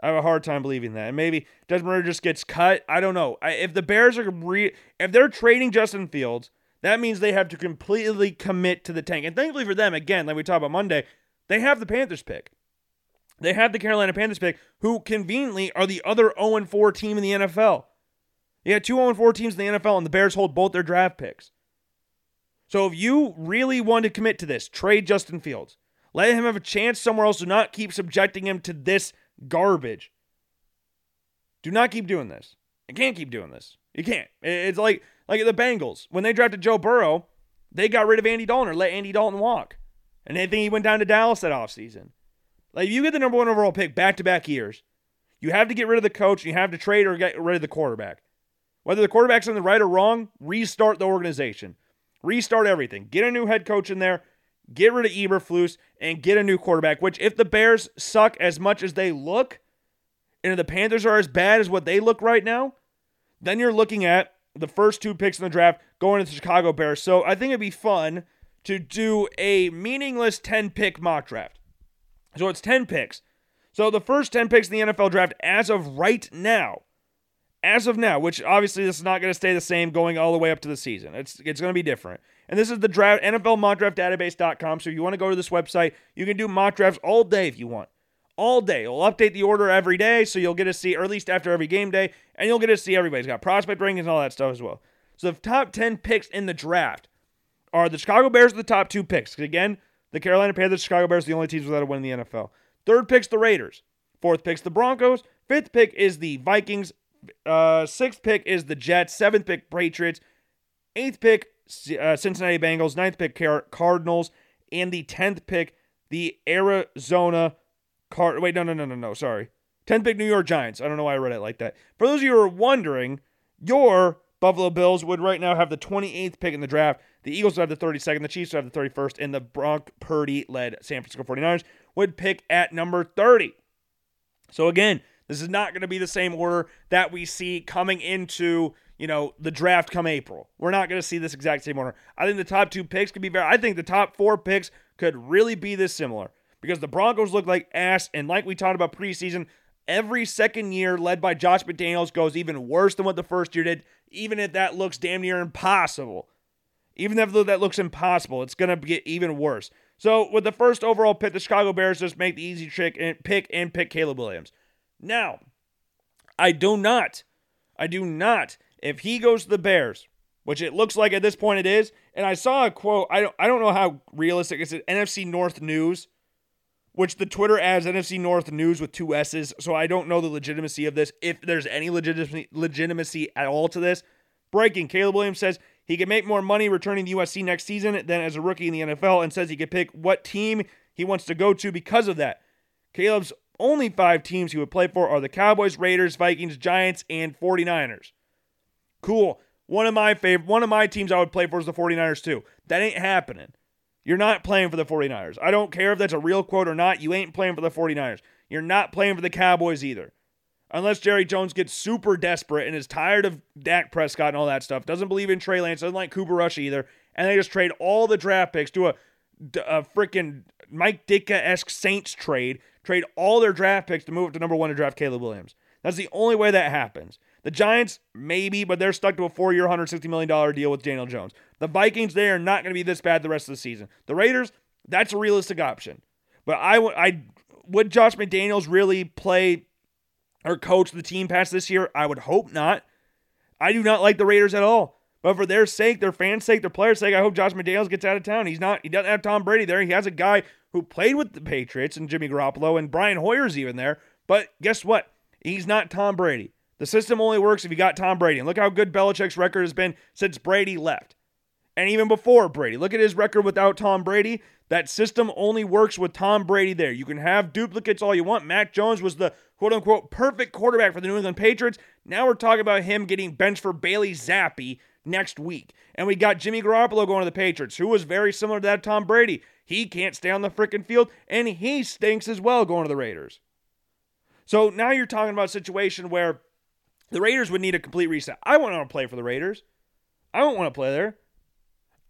I have a hard time believing that. And maybe Desmond Ridder just gets cut. I don't know. I, if the Bears are re, if they're trading Justin Fields, that means they have to completely commit to the tank. And thankfully for them, again, like we talked about Monday, they have the Panthers pick. They have the Carolina Panthers pick, who conveniently are the other oh and four team in the N F L. You had two oh and four teams in the N F L, and the Bears hold both their draft picks. So if you really want to commit to this, trade Justin Fields. Let him have a chance somewhere else. Do not keep subjecting him to this garbage. Do not keep doing this. You can't keep doing this. You can't. It's like, like the Bengals. When they drafted Joe Burrow, they got rid of Andy Dalton or let Andy Dalton walk. And they think he went down to Dallas that offseason. Like, you get the number one overall pick back-to-back years, you have to get rid of the coach, you have to trade or get rid of the quarterback. Whether the quarterback's on the right or wrong, restart the organization. Restart everything. Get a new head coach in there, get rid of Eberflus, and get a new quarterback, which if the Bears suck as much as they look, and if the Panthers are as bad as what they look right now, then you're looking at the first two picks in the draft going to the Chicago Bears. So I think it'd be fun to do a meaningless ten-pick mock draft. So it's ten picks. So the first ten picks in the N F L draft as of right now, as of now, which obviously this is not going to stay the same going all the way up to the season. It's it's going to be different. And this is the draft, N F L mock draft database dot com. So if you want to go to this website, you can do mock drafts all day if you want. All day. We'll update the order every day, so you'll get to see, or at least after every game day, and you'll get to see everybody's got prospect rankings and all that stuff as well. So the top ten picks in the draft are the Chicago Bears are the top two picks. Because again, the Carolina Panthers, Chicago Bears, the only teams without a win in the N F L. Third pick's the Raiders. Fourth pick's the Broncos. Fifth pick is the Vikings. Uh, sixth pick is the Jets. Seventh pick, Patriots. Eighth pick, uh, Cincinnati Bengals. Ninth pick, Car- Cardinals. And the tenth pick, the Arizona Card. Wait, no, no, no, no, no. Sorry. Tenth pick, New York Giants. I don't know why I read it like that. For those of you who are wondering, your Buffalo Bills would right now have the twenty-eighth pick in the draft. The Eagles would have the thirty-second, the Chiefs would have the thirty-first, and the Brock Purdy-led San Francisco forty-niners would pick at number thirty. So again, this is not going to be the same order that we see coming into, you know, the draft come April. We're not going to see this exact same order. I think the top two picks could be very, I think the top four picks could really be this similar because the Broncos look like ass, and like we talked about preseason, every second year led by Josh McDaniels goes even worse than what the first year did, even if that looks damn near impossible. Even if that looks impossible, it's going to get even worse. So with the first overall pick, the Chicago Bears just make the easy trick and pick and pick Caleb Williams. Now, I do not, I do not, if he goes to the Bears, which it looks like at this point it is, and I saw a quote, I don't, I don't know how realistic, it's N F C North News, which the Twitter adds N F C North News with two S's, so I don't know the legitimacy of this, if there's any legitimacy, legitimacy at all to this. Breaking, Caleb Williams says he can make more money returning to U S C next season than as a rookie in the N F L, and says he could pick what team he wants to go to because of that. Caleb's only five teams he would play for are the Cowboys, Raiders, Vikings, Giants, and forty-niners. Cool. One of my favorite, one of my teams I would play for is the forty-niners too. That ain't happening. You're not playing for the forty-niners. I don't care if that's a real quote or not. You ain't playing for the forty-niners. You're not playing for the Cowboys either. Unless Jerry Jones gets super desperate and is tired of Dak Prescott and all that stuff, doesn't believe in Trey Lance, doesn't like Cooper Rush either, and they just trade all the draft picks, do a, a freaking Mike Ditka-esque Saints trade, trade all their draft picks to move up to number one to draft Caleb Williams. That's the only way that happens. The Giants, maybe, but they're stuck to a four-year, one hundred sixty million dollars deal with Daniel Jones. The Vikings, they are not going to be this bad the rest of the season. The Raiders, that's a realistic option. But I, w- I would Josh McDaniels really play or coach the team past this year? I would hope not. I do not like the Raiders at all. But for their sake, their fans' sake, their players' sake, I hope Josh McDaniels gets out of town. He's not. He doesn't have Tom Brady there. He has a guy who played with the Patriots and Jimmy Garoppolo, and Brian Hoyer's even there. But guess what? He's not Tom Brady. The system only works if you got Tom Brady. And look how good Belichick's record has been since Brady left. And even before Brady. Look at his record without Tom Brady. That system only works with Tom Brady there. You can have duplicates all you want. Mac Jones was the quote-unquote perfect quarterback for the New England Patriots. Now we're talking about him getting benched for Bailey Zappi next week. And we got Jimmy Garoppolo going to the Patriots, who was very similar to that Tom Brady. He can't stay on the freaking field, and he stinks as well going to the Raiders. So now you're talking about a situation where the Raiders would need a complete reset. I wouldn't want to play for the Raiders. I don't want to play there.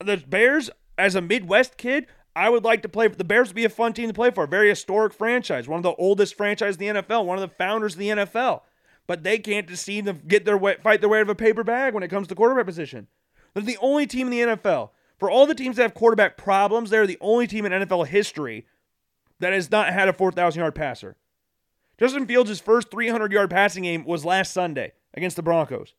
The Bears, as a Midwest kid, I would like to play for. The Bears would be a fun team to play for. A very historic franchise. One of the oldest franchises in the N F L. One of the founders of the N F L. But they can't just seem to get their way, fight their way out of a paper bag when it comes to quarterback position. They're the only team in the N F L. For all the teams that have quarterback problems, they're the only team in N F L history that has not had a four thousand yard passer. Justin Fields' first three hundred yard passing game was last Sunday against the Broncos.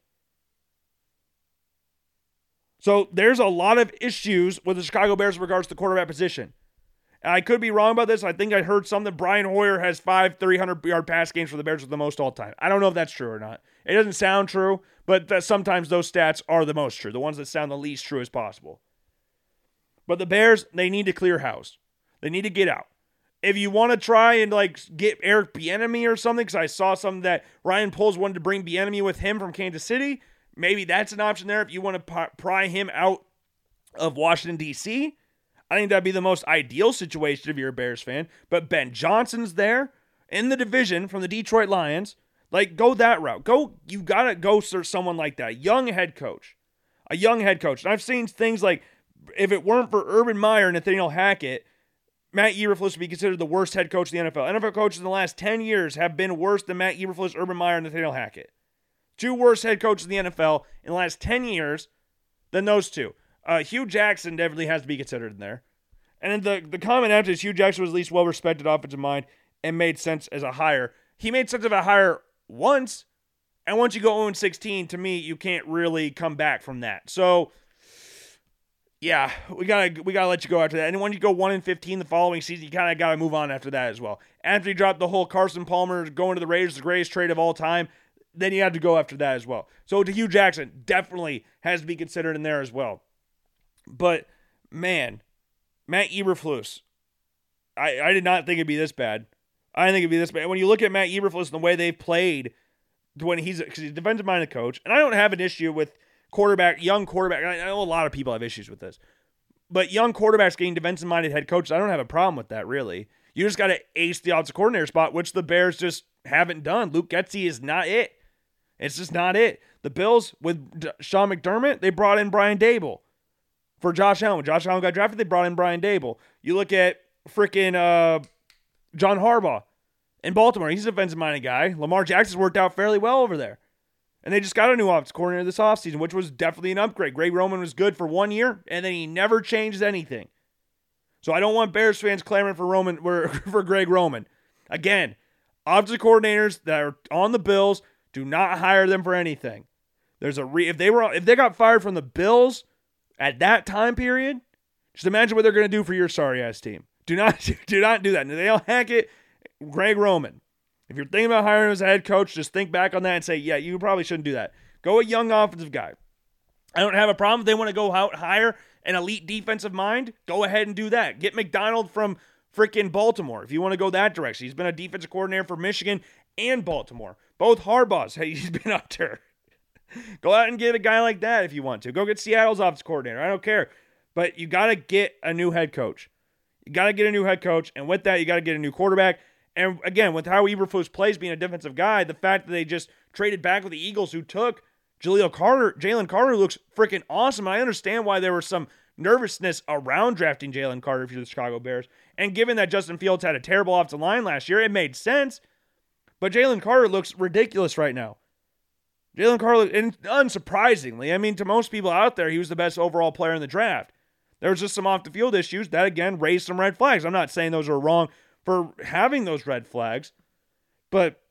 So there's a lot of issues with the Chicago Bears in regards to the quarterback position. And I could be wrong about this. I think I heard something. Brian Hoyer has five three hundred yard pass games for the Bears with the most all time. I don't know if that's true or not. It doesn't sound true, but sometimes those stats are the most true, the ones that sound the least true as possible. But the Bears, they need to clear house. They need to get out. If you want to try and, like, get Eric Bieniemy or something, because I saw something that Ryan Poles wanted to bring Bieniemy with him from Kansas City, maybe that's an option there if you want to pry him out of Washington, D C I think that'd be the most ideal situation if you're a Bears fan. But Ben Johnson's there in the division from the Detroit Lions. Like, go that route. Go. You got to go search someone like that. Young head coach. A young head coach. And I've seen things like, if it weren't for Urban Meyer and Nathaniel Hackett, Matt Eberflus would be considered the worst head coach in the N F L. N F L coaches in the last ten years have been worse than Matt Eberflus, Urban Meyer, and Nathaniel Hackett. Two worst head coaches in the N F L in the last ten years than those two. Uh, Hugh Jackson definitely has to be considered in there. And the, the comment after is Hugh Jackson was at least well-respected offensive mind and made sense as a hire. He made sense of a hire once, and once you go oh and sixteen, to me, you can't really come back from that. So yeah, we gotta we gotta let you go after that. And when you go one and fifteen the following season, you kind of gotta move on after that as well. After you drop the whole Carson Palmer going to the Raiders, the greatest trade of all time, then you have to go after that as well. So to Hugh Jackson, definitely has to be considered in there as well. But man, Matt Eberflus, I I did not think it'd be this bad. I didn't think it'd be this bad. When you look at Matt Eberflus and the way they played, when he's because he's a defensive-minded coach, and I don't have an issue with quarterback, young quarterback. I know a lot of people have issues with this, but young quarterbacks getting defensive-minded head coaches, I don't have a problem with that, really. You just got to ace the offensive coordinator spot, which the Bears just haven't done. Luke Getsy is not it. It's just not it. The Bills, with D- Sean McDermott, they brought in Brian Dable for Josh Allen. When Josh Allen got drafted, they brought in Brian Dable. You look at freaking uh, John Harbaugh in Baltimore. He's a defensive-minded guy. Lamar Jackson's worked out fairly well over there. And they just got a new offensive coordinator this offseason, which was definitely an upgrade. Greg Roman was good for one year, and then he never changed anything. So I don't want Bears fans clamoring for Roman for Greg Roman. Again, offensive coordinators that are on the Bills, do not hire them for anything. There's a re- if they were if they got fired from the Bills at that time period, just imagine what they're going to do for your sorry ass team. Do not do not do that. Nathaniel Hackett, Greg Roman. If you're thinking about hiring him as a head coach, just think back on that and say, yeah, you probably shouldn't do that. Go a young offensive guy. I don't have a problem if they want to go out hire an elite defensive mind. Go ahead and do that. Get McDonald from freaking Baltimore if you want to go that direction. He's been a defensive coordinator for Michigan and Baltimore. Both Harbaugh's, hey, he's been up there. Go out and get a guy like that if you want to. Go get Seattle's offensive coordinator. I don't care. But you got to get a new head coach. You got to get a new head coach. And with that, you got to get a new quarterback. And again, with how Eberflus plays being a defensive guy, the fact that they just traded back with the Eagles who took Jaleel Carter, Jalen Carter looks freaking awesome. And I understand why there was some nervousness around drafting Jalen Carter if you're the Chicago Bears. And given that Justin Fields had a terrible offensive line last year, it made sense. But Jalen Carter looks ridiculous right now. Jalen Carter, and unsurprisingly, I mean, to most people out there, he was the best overall player in the draft. There was just some off-the-field issues that, again, raised some red flags. I'm not saying those are wrong for having those red flags, but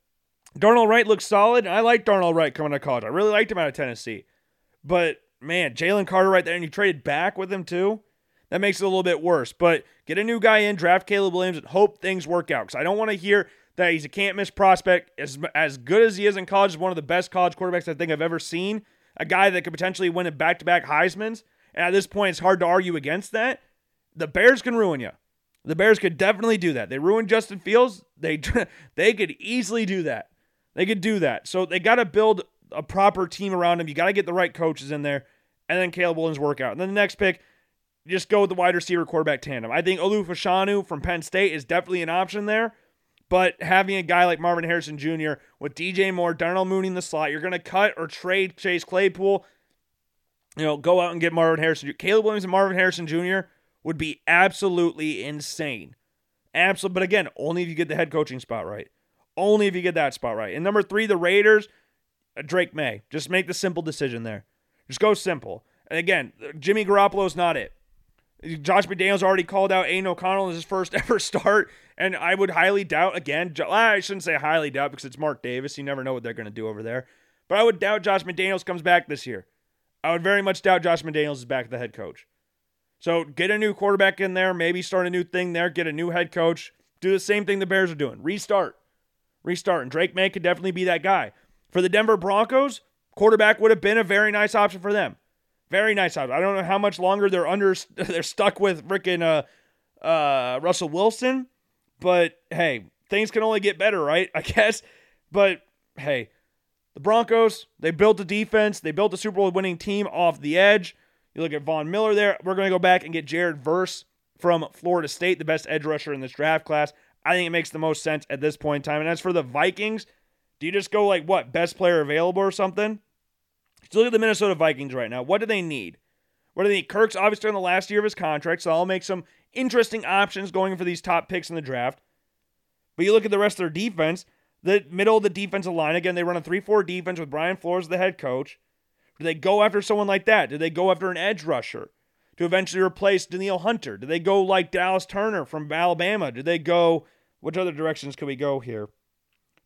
Darnell Wright looks solid, and I like Darnell Wright coming to college. I really liked him out of Tennessee. But, man, Jalen Carter right there, and you traded back with him too? That makes it a little bit worse. But get a new guy in, draft Caleb Williams, and hope things work out, because I don't want to hear that he's a can't-miss prospect. As as good as he is in college, one of the best college quarterbacks I think I've ever seen, a guy that could potentially win a back-to-back Heismans, and at this point it's hard to argue against that. The Bears can ruin you. The Bears could definitely do that. They ruined Justin Fields. They, they could easily do that. They could do that. So they got to build a proper team around him. You got to get the right coaches in there, and then Caleb Williams work out. And then the next pick, just go with the wide receiver quarterback tandem. I think Olufoshanu from Penn State is definitely an option there. But having a guy like Marvin Harrison Junior with D J Moore, Darnell Mooney in the slot, you're going to cut or trade Chase Claypool. You know, go out and get Marvin Harrison. Caleb Williams and Marvin Harrison Junior would be absolutely insane. Absolutely. But again, only if you get the head coaching spot right. Only if you get that spot right. And number three, the Raiders, Drake May. Just make the simple decision there. Just go simple. And again, Jimmy Garoppolo's not it. Josh McDaniels already called out Aiden O'Connell as his first ever start, and I would highly doubt, again, I shouldn't say highly doubt because it's Mark Davis. You never know what they're going to do over there. But I would doubt Josh McDaniels comes back this year. I would very much doubt Josh McDaniels is back the head coach. So get a new quarterback in there, maybe start a new thing there, get a new head coach, do the same thing the Bears are doing, restart, restart. And Drake May could definitely be that guy. For the Denver Broncos, quarterback would have been a very nice option for them. Very nice option. I don't know how much longer they're under. They're stuck with freaking uh, uh, Russell Wilson, but hey, things can only get better, right? I guess. But hey, the Broncos, they built a defense. They built a Super Bowl winning team off the edge. You look at Von Miller there. We're going to go back and get Jared Verse from Florida State, the best edge rusher in this draft class. I think it makes the most sense at this point in time. And as for the Vikings, do you just go like, what, best player available or something? So look at the Minnesota Vikings right now. What do they need? What do they need? Kirk's obviously on the last year of his contract, so that'll make some interesting options going for these top picks in the draft. But you look at the rest of their defense, the middle of the defensive line. Again, they run a three four defense with Brian Flores, the head coach. Do they go after someone like that? Do they go after an edge rusher to eventually replace Danielle Hunter? Do they go like Dallas Turner from Alabama? Do they go, which other directions could we go here?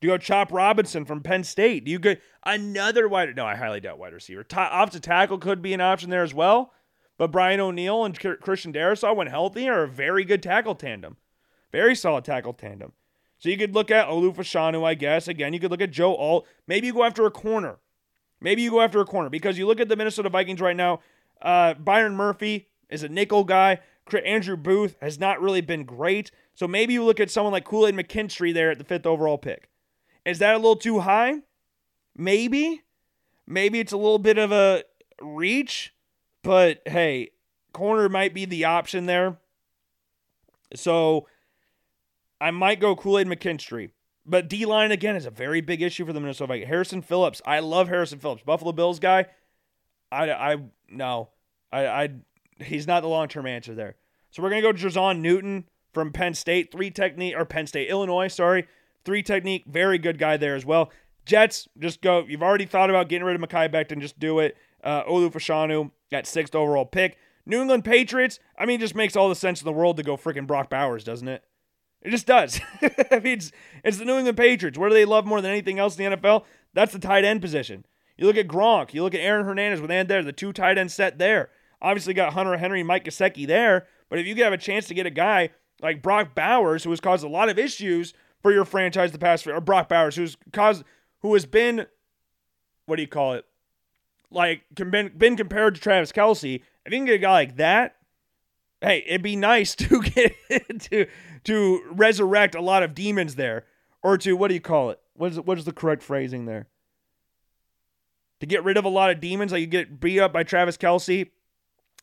Do you go Chop Robinson from Penn State? Do you get another wide... No, I highly doubt wide receiver. T- Offensive tackle could be an option there as well. But Brian O'Neill and K- Christian Darrisaw, when healthy, are a very good tackle tandem. Very solid tackle tandem. So you could look at Olufoshanu, I guess. Again, you could look at Joe Alt. Maybe you go after a corner. Maybe you go after a corner. Because you look at the Minnesota Vikings right now. Uh, Byron Murphy is a nickel guy. Andrew Booth has not really been great. So maybe you look at someone like Kool-Aid McKinstry there at the fifth overall pick. Is that a little too high? Maybe. Maybe it's a little bit of a reach, but hey, corner might be the option there. So I might go Kool-Aid McKinstry. But D-line, again, is a very big issue for the Minnesota Vikings. Harrison Phillips. I love Harrison Phillips. Buffalo Bills guy. I, I no. I, I he's not the long-term answer there. So we're going to go Jarzon Newton from Penn State. Three technique, or Penn State, Illinois, sorry. Three technique, very good guy there as well. Jets, just go. You've already thought about getting rid of Mekhi Becton. Just do it. Uh, Olufoshanu at sixth overall pick. New England Patriots, I mean, it just makes all the sense in the world to go freaking Brock Bowers, doesn't it? It just does. I mean, it's, it's the New England Patriots. What do they love more than anything else in the N F L? That's the tight end position. You look at Gronk. You look at Aaron Hernandez with Ant there, the two tight end set there. Obviously got Hunter Henry, Mike Gesicki there, but if you could have a chance to get a guy like Brock Bowers, who has caused a lot of issues for your franchise the past, or Brock Bowers, who's caused, who has been, what do you call it, like been, been compared to Travis Kelce. If you can get a guy like that, hey, it'd be nice to get to to resurrect a lot of demons there, or to what do you call it? What is what is the correct phrasing there? To get rid of a lot of demons, like you get beat up by Travis Kelce.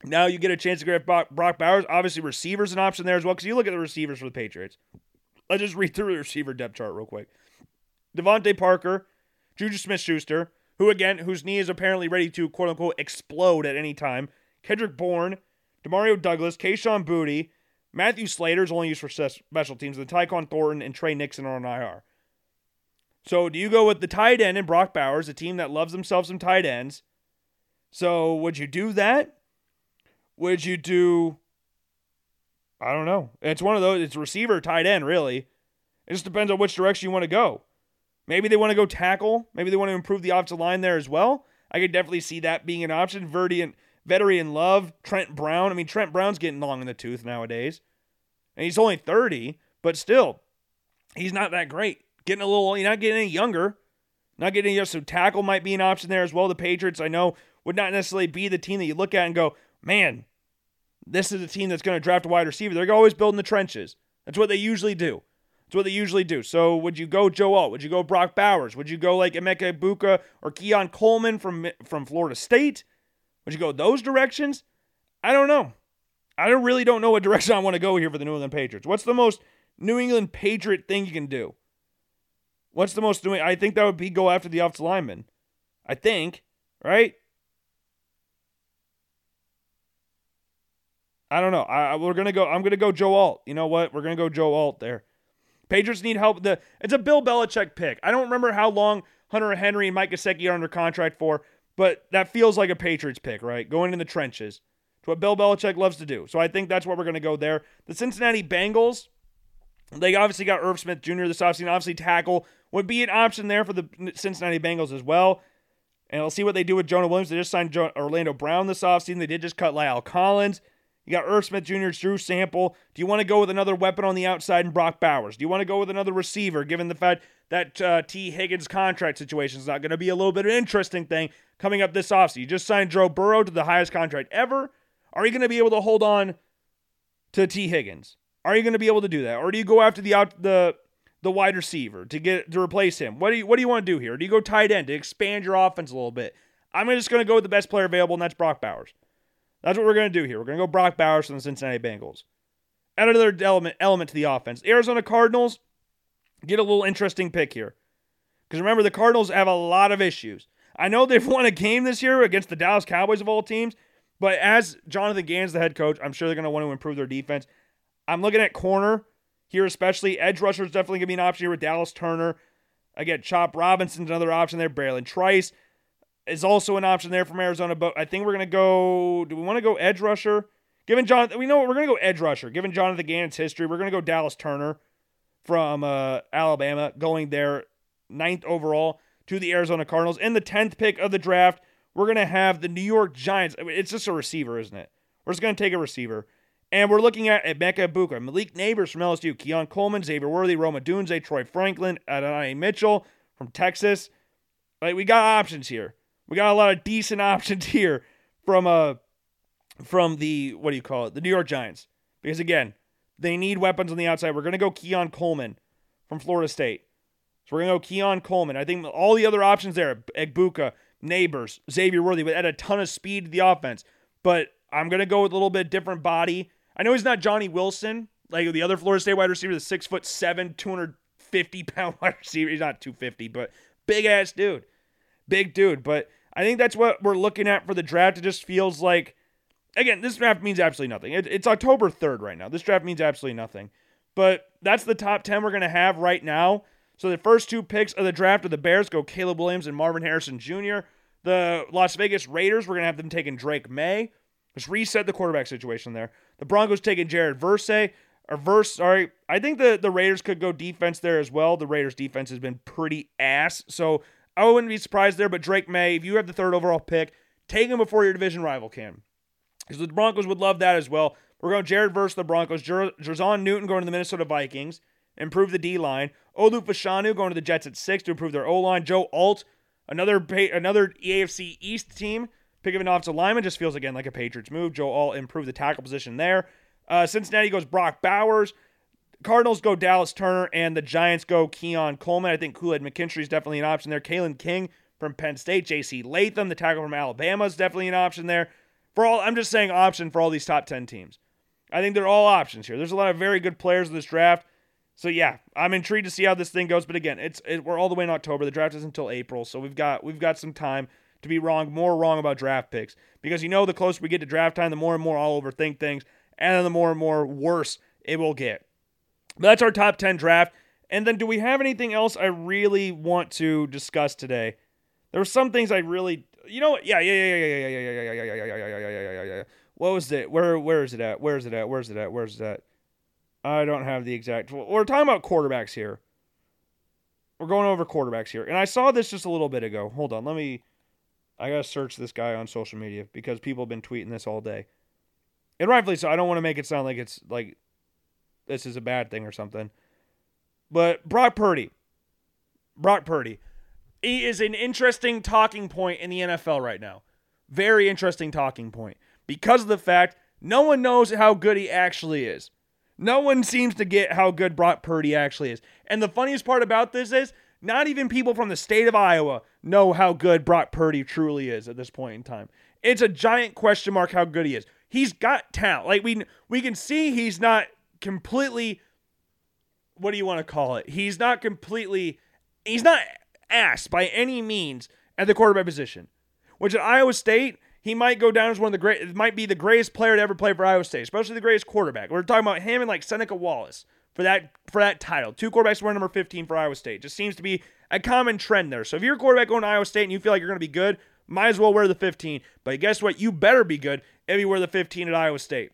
Now you get a chance to grab Brock Bowers. Obviously, receiver's an option there as well, because you look at the receivers for the Patriots. Let's just read through the receiver depth chart real quick. Devontae Parker, Juju Smith-Schuster, who again, whose knee is apparently ready to, quote-unquote, explode at any time. Kendrick Bourne, Demario Douglas, Kayshawn Booty, Matthew Slater is only used for special teams, and Tyquan Thornton and Trey Nixon are on I R. So do you go with the tight end and Brock Bowers, a team that loves themselves some tight ends? So would you do that? Would you do, I don't know. It's one of those, it's receiver, tight end, really. It just depends on which direction you want to go. Maybe they want to go tackle. Maybe they want to improve the offensive line there as well. I could definitely see that being an option. Verdi and, veteran Love, Trent Brown. I mean, Trent Brown's getting long in the tooth nowadays. And he's only thirty, but still, he's not that great. Getting a little, you're not getting any younger. Not getting any younger, so tackle might be an option there as well. The Patriots, I know, would not necessarily be the team that you look at and go, man, this is a team that's going to draft a wide receiver. They're always building the trenches. That's what they usually do. That's what they usually do. So would you go Joe Alt? Would you go Brock Bowers? Would you go like Emeka Ibuka or Keon Coleman from, from Florida State? Would you go those directions? I don't know. I don't really don't know what direction I want to go here for the New England Patriots. What's the most New England Patriot thing you can do? What's the most New England? I think that would be go after the offensive lineman. I think, right? I don't know. I, we're gonna go. I'm gonna go Joe Alt. You know what? We're gonna go Joe Alt there. Patriots need help. The it's a Bill Belichick pick. I don't remember how long Hunter Henry and Mike Gesicki are under contract for. But that feels like a Patriots pick, right? Going in the trenches. It's what Bill Belichick loves to do. So I think that's where we're going to go there. The Cincinnati Bengals, they obviously got Irv Smith Junior this offseason. Obviously, tackle would be an option there for the Cincinnati Bengals as well. And we'll see what they do with Jonah Williams. They just signed Orlando Brown this offseason. They did just cut La'el Collins. You got Irv Smith Junior, Drew Sample. Do you want to go with another weapon on the outside in Brock Bowers? Do you want to go with another receiver, given the fact that uh, T. Higgins' contract situation is not going to be a little bit of an interesting thing coming up this offseason? You just signed Joe Burrow to the highest contract ever. Are you going to be able to hold on to T. Higgins? Are you going to be able to do that? Or do you go after the out, the the wide receiver to get to replace him? What do you what do you want to do here? Do you go tight end to expand your offense a little bit? I'm just going to go with the best player available, and that's Brock Bowers. That's what we're going to do here. We're going to go Brock Bowers from the Cincinnati Bengals. Add another element, element to the offense. The Arizona Cardinals get a little interesting pick here. Because remember, the Cardinals have a lot of issues. I know they've won a game this year against the Dallas Cowboys of all teams, but as Jonathan Gannon's the head coach, I'm sure they're going to want to improve their defense. I'm looking at corner here especially. Edge rusher is definitely going to be an option here with Dallas Turner. Again, Chop Robinson's another option there. Braylon Trice is also an option there from Arizona, but I think we're going to go, do we want to go edge rusher? Given Jonathan, we know what, we're going to go edge rusher. Given Jonathan Gannon's history, we're going to go Dallas Turner from uh, Alabama, going there ninth overall to the Arizona Cardinals. In the tenth pick of the draft, we're going to have the New York Giants. I mean, it's just a receiver, isn't it? We're just going to take a receiver. And we're looking at Emeka Ibuka, Malik Nabers from L S U, Keon Coleman, Xavier Worthy, Rome Odunze, Troy Franklin, Adonai Mitchell from Texas. Like, we got options here. We got a lot of decent options here from uh, from the, what do you call it, the New York Giants. Because, again, they need weapons on the outside. We're going to go Keon Coleman from Florida State. So we're going to go Keon Coleman. I think all the other options there, Egbuka, Neighbors, Xavier Worthy, would add a ton of speed to the offense. But I'm going to go with a little bit different body. I know he's not Johnny Wilson, like the other Florida State wide receiver, the six foot seven, two hundred fifty pound wide receiver. He's not two hundred fifty, but big-ass dude. Big dude. But I think that's what we're looking at for the draft. It just feels like, again, this draft means absolutely nothing. It, it's October third right now. This draft means absolutely nothing. But that's the top ten we're going to have right now. So the first two picks of the draft of the Bears go Caleb Williams and Marvin Harrison Junior The Las Vegas Raiders, we're going to have them taking Drake May. Just reset the quarterback situation there. The Broncos taking Jared Verse. Or Verse, sorry. I think the, the Raiders could go defense there as well. The Raiders' defense has been pretty ass. So I wouldn't be surprised there. But Drake May, if you have the third overall pick, take him before your division rival can. Because the Broncos would love that as well. We're going Jared Verse, the Broncos. Jer- Jerzon Newton going to the Minnesota Vikings. Improve the D-line. Olufashanu going to the Jets at six to improve their O-line. Joe Alt, another pay- another A F C East team. Pick of an offensive lineman just feels, again, like a Patriots move. Joe Alt improve the tackle position there. Uh, Cincinnati goes Brock Bowers. Cardinals go Dallas Turner, and the Giants go Keon Coleman. I think Kool-Aid McKinstry is definitely an option there. Kalen King from Penn State. J C Latham, the tackle from Alabama, is definitely an option there. For all, I'm just saying option for all these top ten teams. I think they're all options here. There's a lot of very good players in this draft. So, yeah, I'm intrigued to see how this thing goes. But, again, it's it, we're all the way in October. The draft isn't until April, so we've got we've got some time to be wrong, more wrong about draft picks. Because, you know, the closer we get to draft time, the more and more I'll overthink things, and then the more and more worse it will get. But that's our top ten draft. And then do we have anything else I really want to discuss today? There were some things I really, you know what? Yeah, yeah, yeah, yeah, yeah, yeah, yeah, yeah, yeah, yeah, yeah, yeah, yeah, yeah, yeah, yeah, yeah. What was it? Where, where is it at? Where is it at? Where is it at? Where is it at? I don't have the exact. We're talking about quarterbacks here. We're going over quarterbacks here. And I saw this just a little bit ago. Hold on. Let me. I got to search this guy on social media because people have been tweeting this all day. And rightfully so. I don't want to make it sound like it's like this is a bad thing or something. But Brock Purdy. Brock Purdy. He is an interesting talking point in the N F L right now. Very interesting talking point. Because of the fact no one knows how good he actually is. No one seems to get how good Brock Purdy actually is. And the funniest part about this is not even people from the state of Iowa know how good Brock Purdy truly is at this point in time. It's a giant question mark how good he is. He's got talent. Like we we can see he's not completely, what do you want to call it? He's not completely, he's not ass by any means at the quarterback position. Which at Iowa State, he might go down as one of the great, it might be the greatest player to ever play for Iowa State, especially the greatest quarterback. We're talking about him and like Seneca Wallace for that for that title. Two quarterbacks were number fifteen for Iowa State. Just seems to be a common trend there. So if you're a quarterback going to Iowa State and you feel like you're going to be good, might as well wear the fifteen. But guess what? You better be good if you wear the fifteen at Iowa State.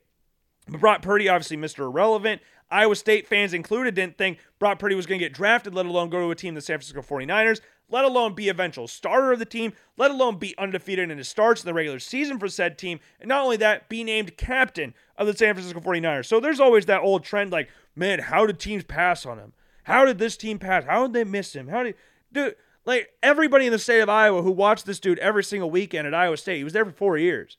But Brock Purdy, obviously Mister Irrelevant. Iowa State fans included didn't think Brock Purdy was going to get drafted, let alone go to a team, the San Francisco forty-niners, let alone be eventual starter of the team, let alone be undefeated in his starts in the regular season for said team, and not only that, be named captain of the San Francisco forty-niners. So there's always that old trend like, man, how did teams pass on him? How did this team pass? How did they miss him? How did dude, like everybody in the state of Iowa who watched this dude every single weekend at Iowa State, he was there for four years.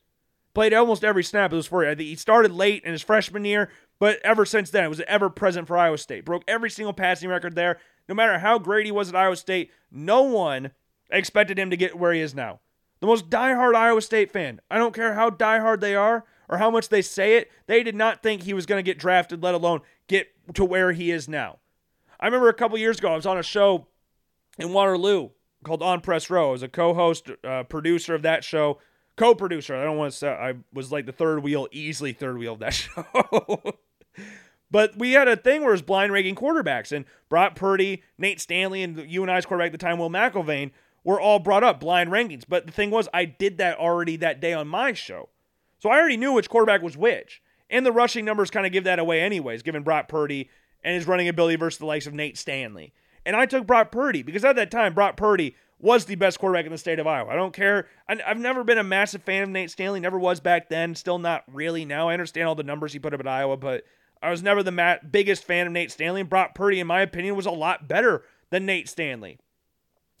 Played almost every snap. It was for he started late in his freshman year, but ever since then, it was ever present for Iowa State. Broke every single passing record there. No matter how great he was at Iowa State, no one expected him to get where he is now. The most diehard Iowa State fan, I don't care how diehard they are or how much they say it, they did not think he was going to get drafted, let alone get to where he is now. I remember a couple years ago, I was on a show in Waterloo called On Press Row. I was a co-host, uh, producer of that show, co-producer. I don't want to say I was like the third wheel, easily third wheel of that show. But we had a thing where it was blind ranking quarterbacks, and Brock Purdy, Nate Stanley, and you and I's quarterback at the time, Will McIlvain, were all brought up blind rankings. But the thing was, I did that already that day on my show. So I already knew which quarterback was which. And the rushing numbers kind of give that away anyways, given Brock Purdy and his running ability versus the likes of Nate Stanley. And I took Brock Purdy because at that time, Brock Purdy was the best quarterback in the state of Iowa. I don't care. I've never been a massive fan of Nate Stanley. Never was back then. Still not really now. I understand all the numbers he put up at Iowa, but I was never the mat- biggest fan of Nate Stanley. And Brock Purdy, in my opinion, was a lot better than Nate Stanley.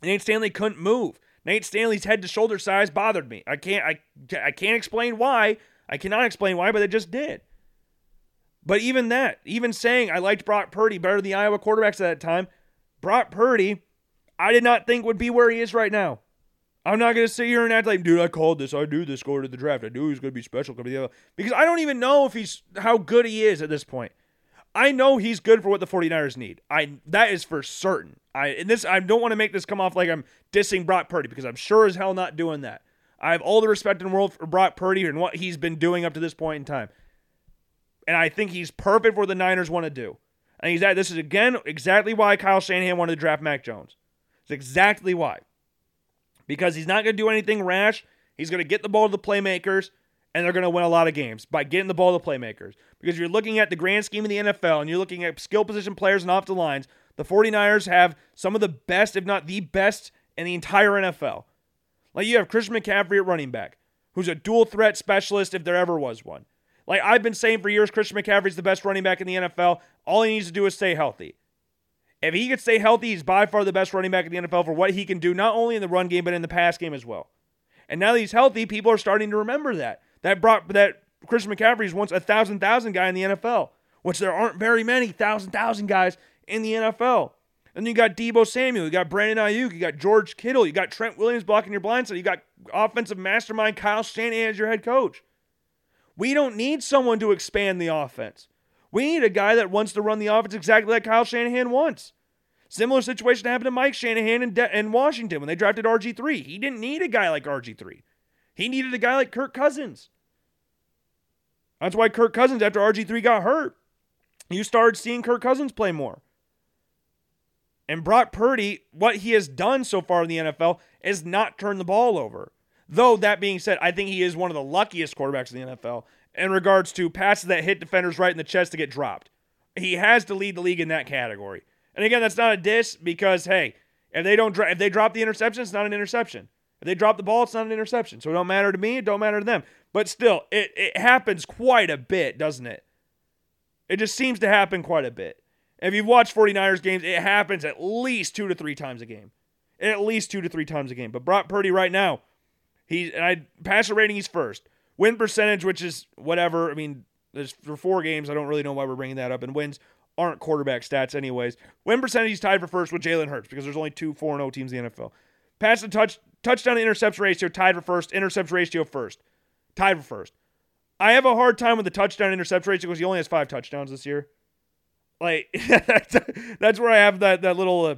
Nate Stanley couldn't move. Nate Stanley's head-to-shoulder size bothered me. I can't, I, I can't explain why. I cannot explain why, but it just did. But even that, even saying I liked Brock Purdy better than the Iowa quarterbacks at that time, Brock Purdy, I did not think would be where he is right now. I'm not going to sit here and act like, dude, I called this. I knew this going to the draft. I knew he was going to be special. Going to be the other. Because I don't even know if he's how good he is at this point. I know he's good for what the forty-niners need. I That is for certain. I and this I don't want to make this come off like I'm dissing Brock Purdy because I'm sure as hell not doing that. I have all the respect in the world for Brock Purdy and what he's been doing up to this point in time. And I think he's perfect for what the Niners want to do. And he's, this is, again, exactly why Kyle Shanahan wanted to draft Mac Jones. It's exactly why. Because he's not going to do anything rash. He's going to get the ball to the playmakers. and they're going to win a lot of games by getting the ball to playmakers. Because you're looking at the grand scheme of the N F L, and you're looking at skill position players and off the lines, the 49ers have some of the best, if not the best, in the entire N F L. Like, you have Christian McCaffrey at running back, who's a dual threat specialist if there ever was one. Like, I've been saying for years, Christian McCaffrey's the best running back in the N F L. All he needs to do is stay healthy. If he could stay healthy, he's by far the best running back in the N F L for what he can do, not only in the run game, but in the pass game as well. And now that he's healthy, people are starting to remember that. That brought that Christian McCaffrey is once a thousand thousand guy in the N F L, which there aren't very many thousand thousand guys in the N F L. And you got Deebo Samuel, you got Brandon Ayuk, you got George Kittle, you got Trent Williams blocking your blind side, you got offensive mastermind Kyle Shanahan as your head coach. We don't need someone to expand the offense. We need a guy that wants to run the offense exactly like Kyle Shanahan wants. Similar situation happened to Mike Shanahan in, De- in Washington when they drafted R G three. He didn't need a guy like R G three. He needed a guy like Kirk Cousins. That's why Kirk Cousins, after R G three got hurt, you started seeing Kirk Cousins play more. And Brock Purdy, what he has done so far in the N F L is not turn the ball over. Though, that being said, I think he is one of the luckiest quarterbacks in the N F L in regards to passes that hit defenders right in the chest to get dropped. He has to lead the league in that category. And again, that's not a diss because, hey, if they don't dra- if they drop the interception, it's not an interception. If they drop the ball, it's not an interception. So it don't matter to me, it don't matter to them. But still, it, it happens quite a bit, doesn't it? It just seems to happen quite a bit. If you've watched 49ers games, it happens at least two to three times a game. At least two to three times a game. But Brock Purdy right now, he and I passer rating, he's first. Win percentage, which is whatever. I mean, there's for four games, I don't really know why we're bringing that up. And wins aren't quarterback stats anyways. Win percentage, he's tied for first with Jalen Hurts because there's only two four and oh teams in the N F L. Pass and touch, touchdown to interception ratio, tied for first. Interception ratio, first. Tied for first. I have a hard time with the touchdown interception ratio because he only has five touchdowns this year. Like, that's where I have that, that little uh,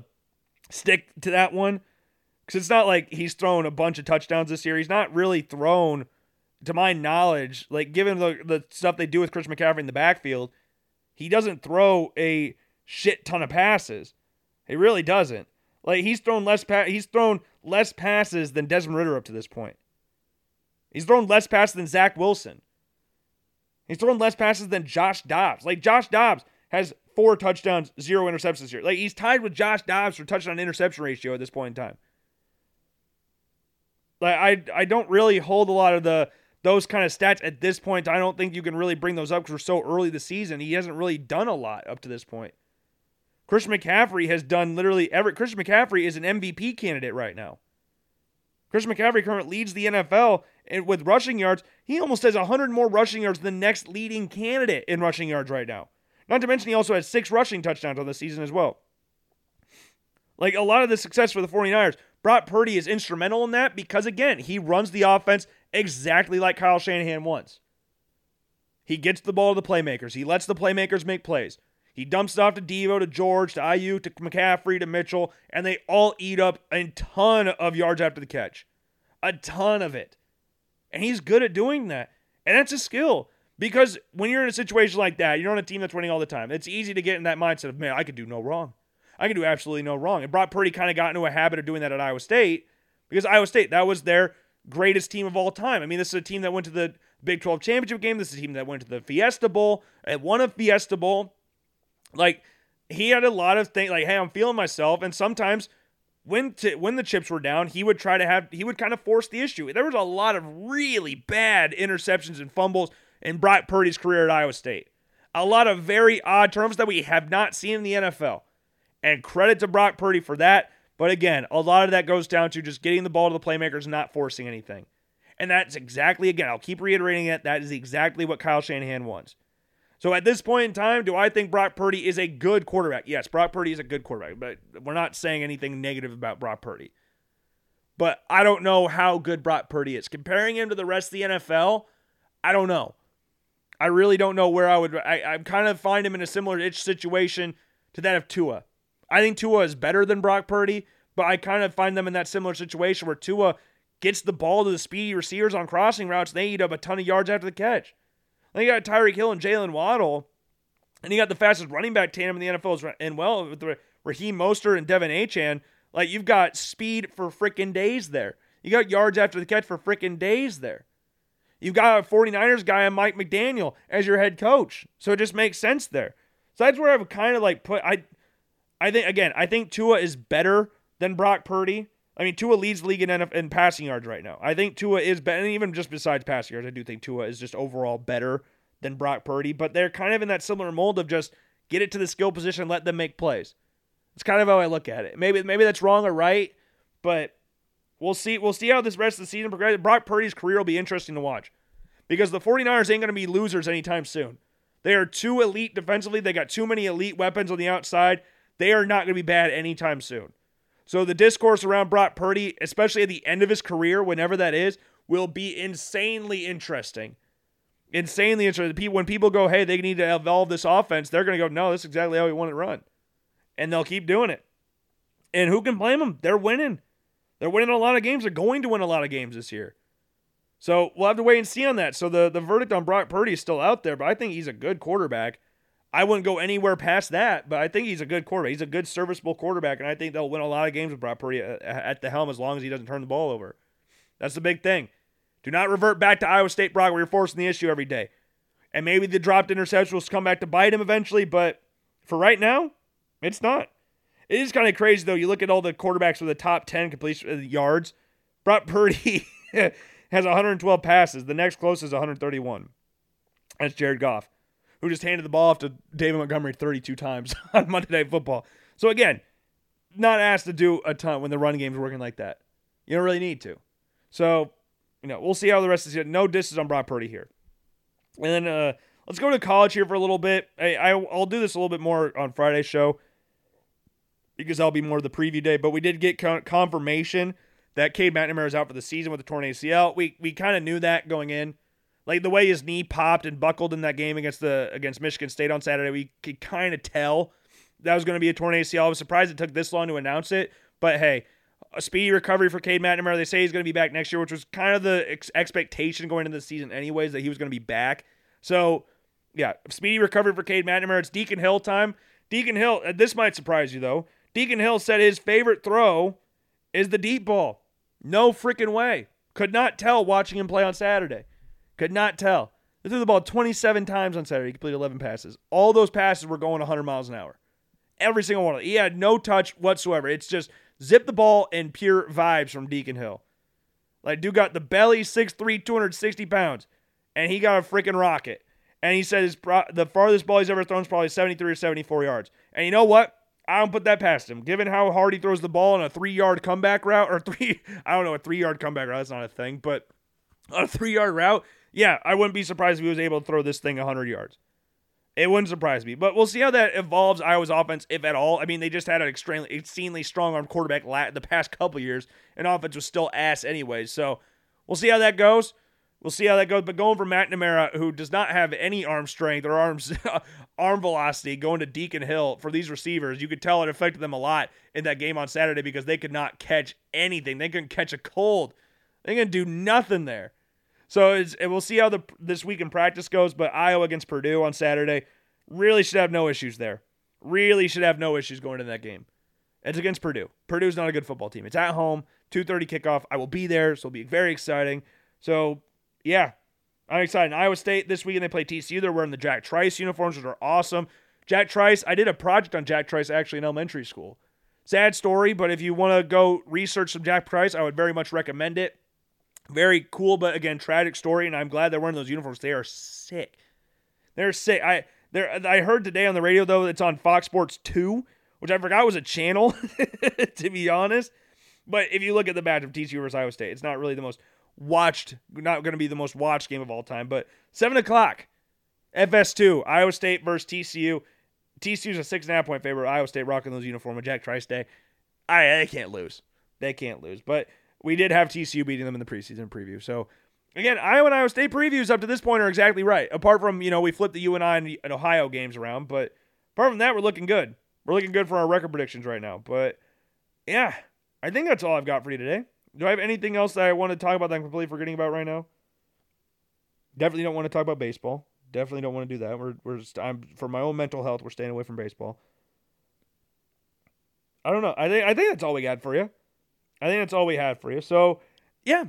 stick to that one. Because it's not like he's thrown a bunch of touchdowns this year. He's not really thrown, to my knowledge, like, given the, the stuff they do with Chris McCaffrey in the backfield, he doesn't throw a shit ton of passes. He really doesn't. Like, he's thrown less pa- he's thrown less passes than Desmond Ridder up to this point. He's thrown less passes than Zach Wilson. He's thrown less passes than Josh Dobbs. Like, Josh Dobbs has four touchdowns, zero interceptions this year. Like, he's tied with Josh Dobbs for touchdown-interception ratio at this point in time. Like, I I don't really hold a lot of the those kind of stats at this point. I don't think you can really bring those up because we're so early this season. He hasn't really done a lot up to this point. Christian McCaffrey has done literally every... Christian McCaffrey is an M V P candidate right now. Christian McCaffrey currently leads the N F L with rushing yards. He almost has one hundred more rushing yards than the next leading candidate in rushing yards right now. Not to mention he also has six rushing touchdowns on the season as well. Like, a lot of the success for the 49ers, Brock Purdy is instrumental in that because, again, he runs the offense exactly like Kyle Shanahan wants. He gets the ball to the playmakers. He lets the playmakers make plays. He dumps it off to Deebo, to George, to Ayuk, to McCaffrey, to Mitchell, and they all eat up a ton of yards after the catch. A ton of it. And he's good at doing that. And that's a skill. Because when you're in a situation like that, you're on a team that's winning all the time. It's easy to get in that mindset of, man, I could do no wrong. I could do absolutely no wrong. And Brock Purdy kind of got into a habit of doing that at Iowa State because Iowa State, that was their greatest team of all time. I mean, this is a team that went to the Big twelve championship game. This is a team that went to the Fiesta Bowl. It won a Fiesta Bowl. Like, he had a lot of things like, hey, I'm feeling myself. And sometimes when t- when the chips were down, he would try to have, he would kind of force the issue. There was a lot of really bad interceptions and fumbles in Brock Purdy's career at Iowa State. A lot of very odd turnovers that we have not seen in the N F L. And credit to Brock Purdy for that. But again, a lot of that goes down to just getting the ball to the playmakers, not forcing anything. And that's exactly, again, I'll keep reiterating it, that is exactly what Kyle Shanahan wants. So at this point in time, do I think Brock Purdy is a good quarterback? Yes, Brock Purdy is a good quarterback, but we're not saying anything negative about Brock Purdy. But I don't know how good Brock Purdy is. Comparing him to the rest of the N F L, I don't know. I really don't know where I would... I, I kind of find him in a similar itch situation to that of Tua. I think Tua is better than Brock Purdy, but I kind of find them in that similar situation where Tua gets the ball to the speedy receivers on crossing routes, and they eat up a ton of yards after the catch. Then you got Tyreek Hill and Jalen Waddle, and you got the fastest running back tandem in the N F L, and well, with Raheem Mostert and Devin Achane, like, you've got speed for frickin' days there. You got yards after the catch for frickin' days there. You've got a forty-niners guy and Mike McDaniel as your head coach. So it just makes sense there. So that's where I've kind of like put, I I think, again, I think Tua is better than Brock Purdy. I mean, Tua leads the league in, in passing yards right now. I think Tua is better, and even just besides passing yards, I do think Tua is just overall better than Brock Purdy, but they're kind of in that similar mold of just get it to the skill position, let them make plays. That's kind of how I look at it. Maybe maybe that's wrong or right, but we'll see We'll see how this rest of the season progresses. Brock Purdy's career will be interesting to watch because the forty-niners ain't going to be losers anytime soon. They are too elite defensively. They got too many elite weapons on the outside. They are not going to be bad anytime soon. So the discourse around Brock Purdy, especially at the end of his career, whenever that is, will be insanely interesting. Insanely interesting. When people go, hey, they need to evolve this offense, they're going to go, no, that's exactly how we want it run. And they'll keep doing it. And who can blame them? They're winning. They're winning a lot of games. They're going to win a lot of games this year. So we'll have to wait and see on that. So the, the verdict on Brock Purdy is still out there, but I think he's a good quarterback. I wouldn't go anywhere past that, but I think he's a good quarterback. He's a good serviceable quarterback, and I think they'll win a lot of games with Brock Purdy at the helm as long as he doesn't turn the ball over. That's the big thing. Do not revert back to Iowa State, Brock, where you're forcing the issue every day. And maybe the dropped interception will come back to bite him eventually, but for right now, it's not. It is kind of crazy, though. You look at all the quarterbacks with the top ten completion yards. Brock Purdy has one hundred twelve passes. The next closest is one hundred thirty-one. That's Jared Goff, who just handed the ball off to David Montgomery thirty-two times on Monday Night Football. So again, not asked to do a ton when the run game's working like that. You don't really need to. So, you know, we'll see how the rest of the season. No disses on Brock Purdy here. And then uh, let's go to college here for a little bit. I, I, I'll do this a little bit more on Friday's show because that'll be more of the preview day. But we did get con- confirmation that Cade McNamara is out for the season with a torn A C L. We we kind of knew that going in. Like the way his knee popped and buckled in that game against the against Michigan State on Saturday, we could kind of tell that was going to be a torn A C L. I was surprised it took this long to announce it, but hey, a speedy recovery for Cade McNamara. They say he's going to be back next year, which was kind of the ex- expectation going into the season anyways, that he was going to be back. So, yeah, speedy recovery for Cade McNamara. It's Deacon Hill time. Deacon Hill, this might surprise you though, Deacon Hill said his favorite throw is the deep ball. No freaking way. Could not tell watching him play on Saturday. Could not tell. They threw the ball twenty-seven times on Saturday. He completed eleven passes. All those passes were going one hundred miles an hour. Every single one of them. He had no touch whatsoever. It's just zip the ball and pure vibes from Deacon Hill. Like, dude got the belly, six three, two hundred sixty pounds, and he got a freaking rocket. And he said his pro- the farthest ball he's ever thrown is probably seventy-three or seventy-four yards. And you know what? I don't put that past him. Given how hard he throws the ball on a three-yard comeback route, or three, I don't know, a three-yard comeback route, that's not a thing, but on a three-yard route, yeah, I wouldn't be surprised if he was able to throw this thing one hundred yards. It wouldn't surprise me. But we'll see how that evolves Iowa's offense, if at all. I mean, they just had an extremely, exceedingly strong-arm quarterback la- the past couple years, and offense was still ass anyway. So we'll see how that goes. We'll see how that goes. But going for McNamara, who does not have any arm strength or arms arm velocity, going to Deacon Hill for these receivers, you could tell it affected them a lot in that game on Saturday because they could not catch anything. They couldn't catch a cold. They couldn't do nothing there. So it's, and we'll see how the this week in practice goes, but Iowa against Purdue on Saturday really should have no issues there. Really should have no issues going into that game. It's against Purdue. Purdue's not a good football team. It's at home, two thirty kickoff. I will be there, so it'll be very exciting. So, yeah, I'm excited. Iowa State this weekend, they play T C U. They're wearing the Jack Trice uniforms, which are awesome. Jack Trice, I did a project on Jack Trice actually in elementary school. Sad story, but if you want to go research some Jack Trice, I would very much recommend it. Very cool, but again, tragic story, and I'm glad they're wearing those uniforms. They are sick. They're sick. I there. I heard today on the radio, though, it's on Fox Sports two, which I forgot was a channel, to be honest. But if you look at the match of T C U versus Iowa State, it's not really the most watched, not going to be the most watched game of all time, but seven o'clock, F S two, Iowa State versus T C U. T C U's a six and a half point favorite. Iowa State rocking those uniforms with Jack Trice Day. I, they can't lose. They can't lose, but we did have T C U beating them in the preseason preview. So, again, Iowa and Iowa State previews up to this point are exactly right. Apart from, you know, we flipped the U N I and Ohio games around. But apart from that, we're looking good. We're looking good for our record predictions right now. But, yeah, I think that's all I've got for you today. Do I have anything else that I want to talk about that I'm completely forgetting about right now? Definitely don't want to talk about baseball. Definitely don't want to do that. We're we're just, I'm, for my own mental health, we're staying away from baseball. I don't know. I think I think that's all we got for you. I think that's all we had for you. So, yeah,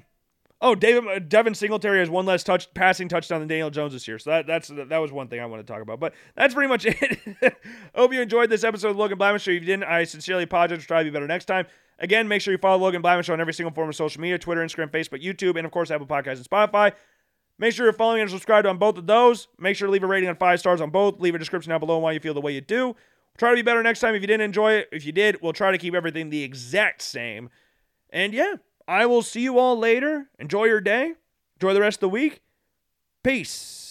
Oh, David, Devin Singletary has one less touch passing touchdown than Daniel Jones this year. So that that's that was one thing I want to talk about. But that's pretty much it. Hope you enjoyed this episode of Logan Blackman Show. If you didn't, I sincerely apologize. We'll try to be better next time. Again, make sure you follow Logan Blackman Show on every single form of social media, Twitter, Instagram, Facebook, YouTube, and, of course, Apple Podcasts and Spotify. Make sure you're following and subscribed on both of those. Make sure to leave a rating on five stars on both. Leave a description down below on why you feel the way you do. We'll try to be better next time. If you didn't enjoy it, if you did, we'll try to keep everything the exact same. And, yeah, I will see you all later. Enjoy your day. Enjoy the rest of the week. Peace.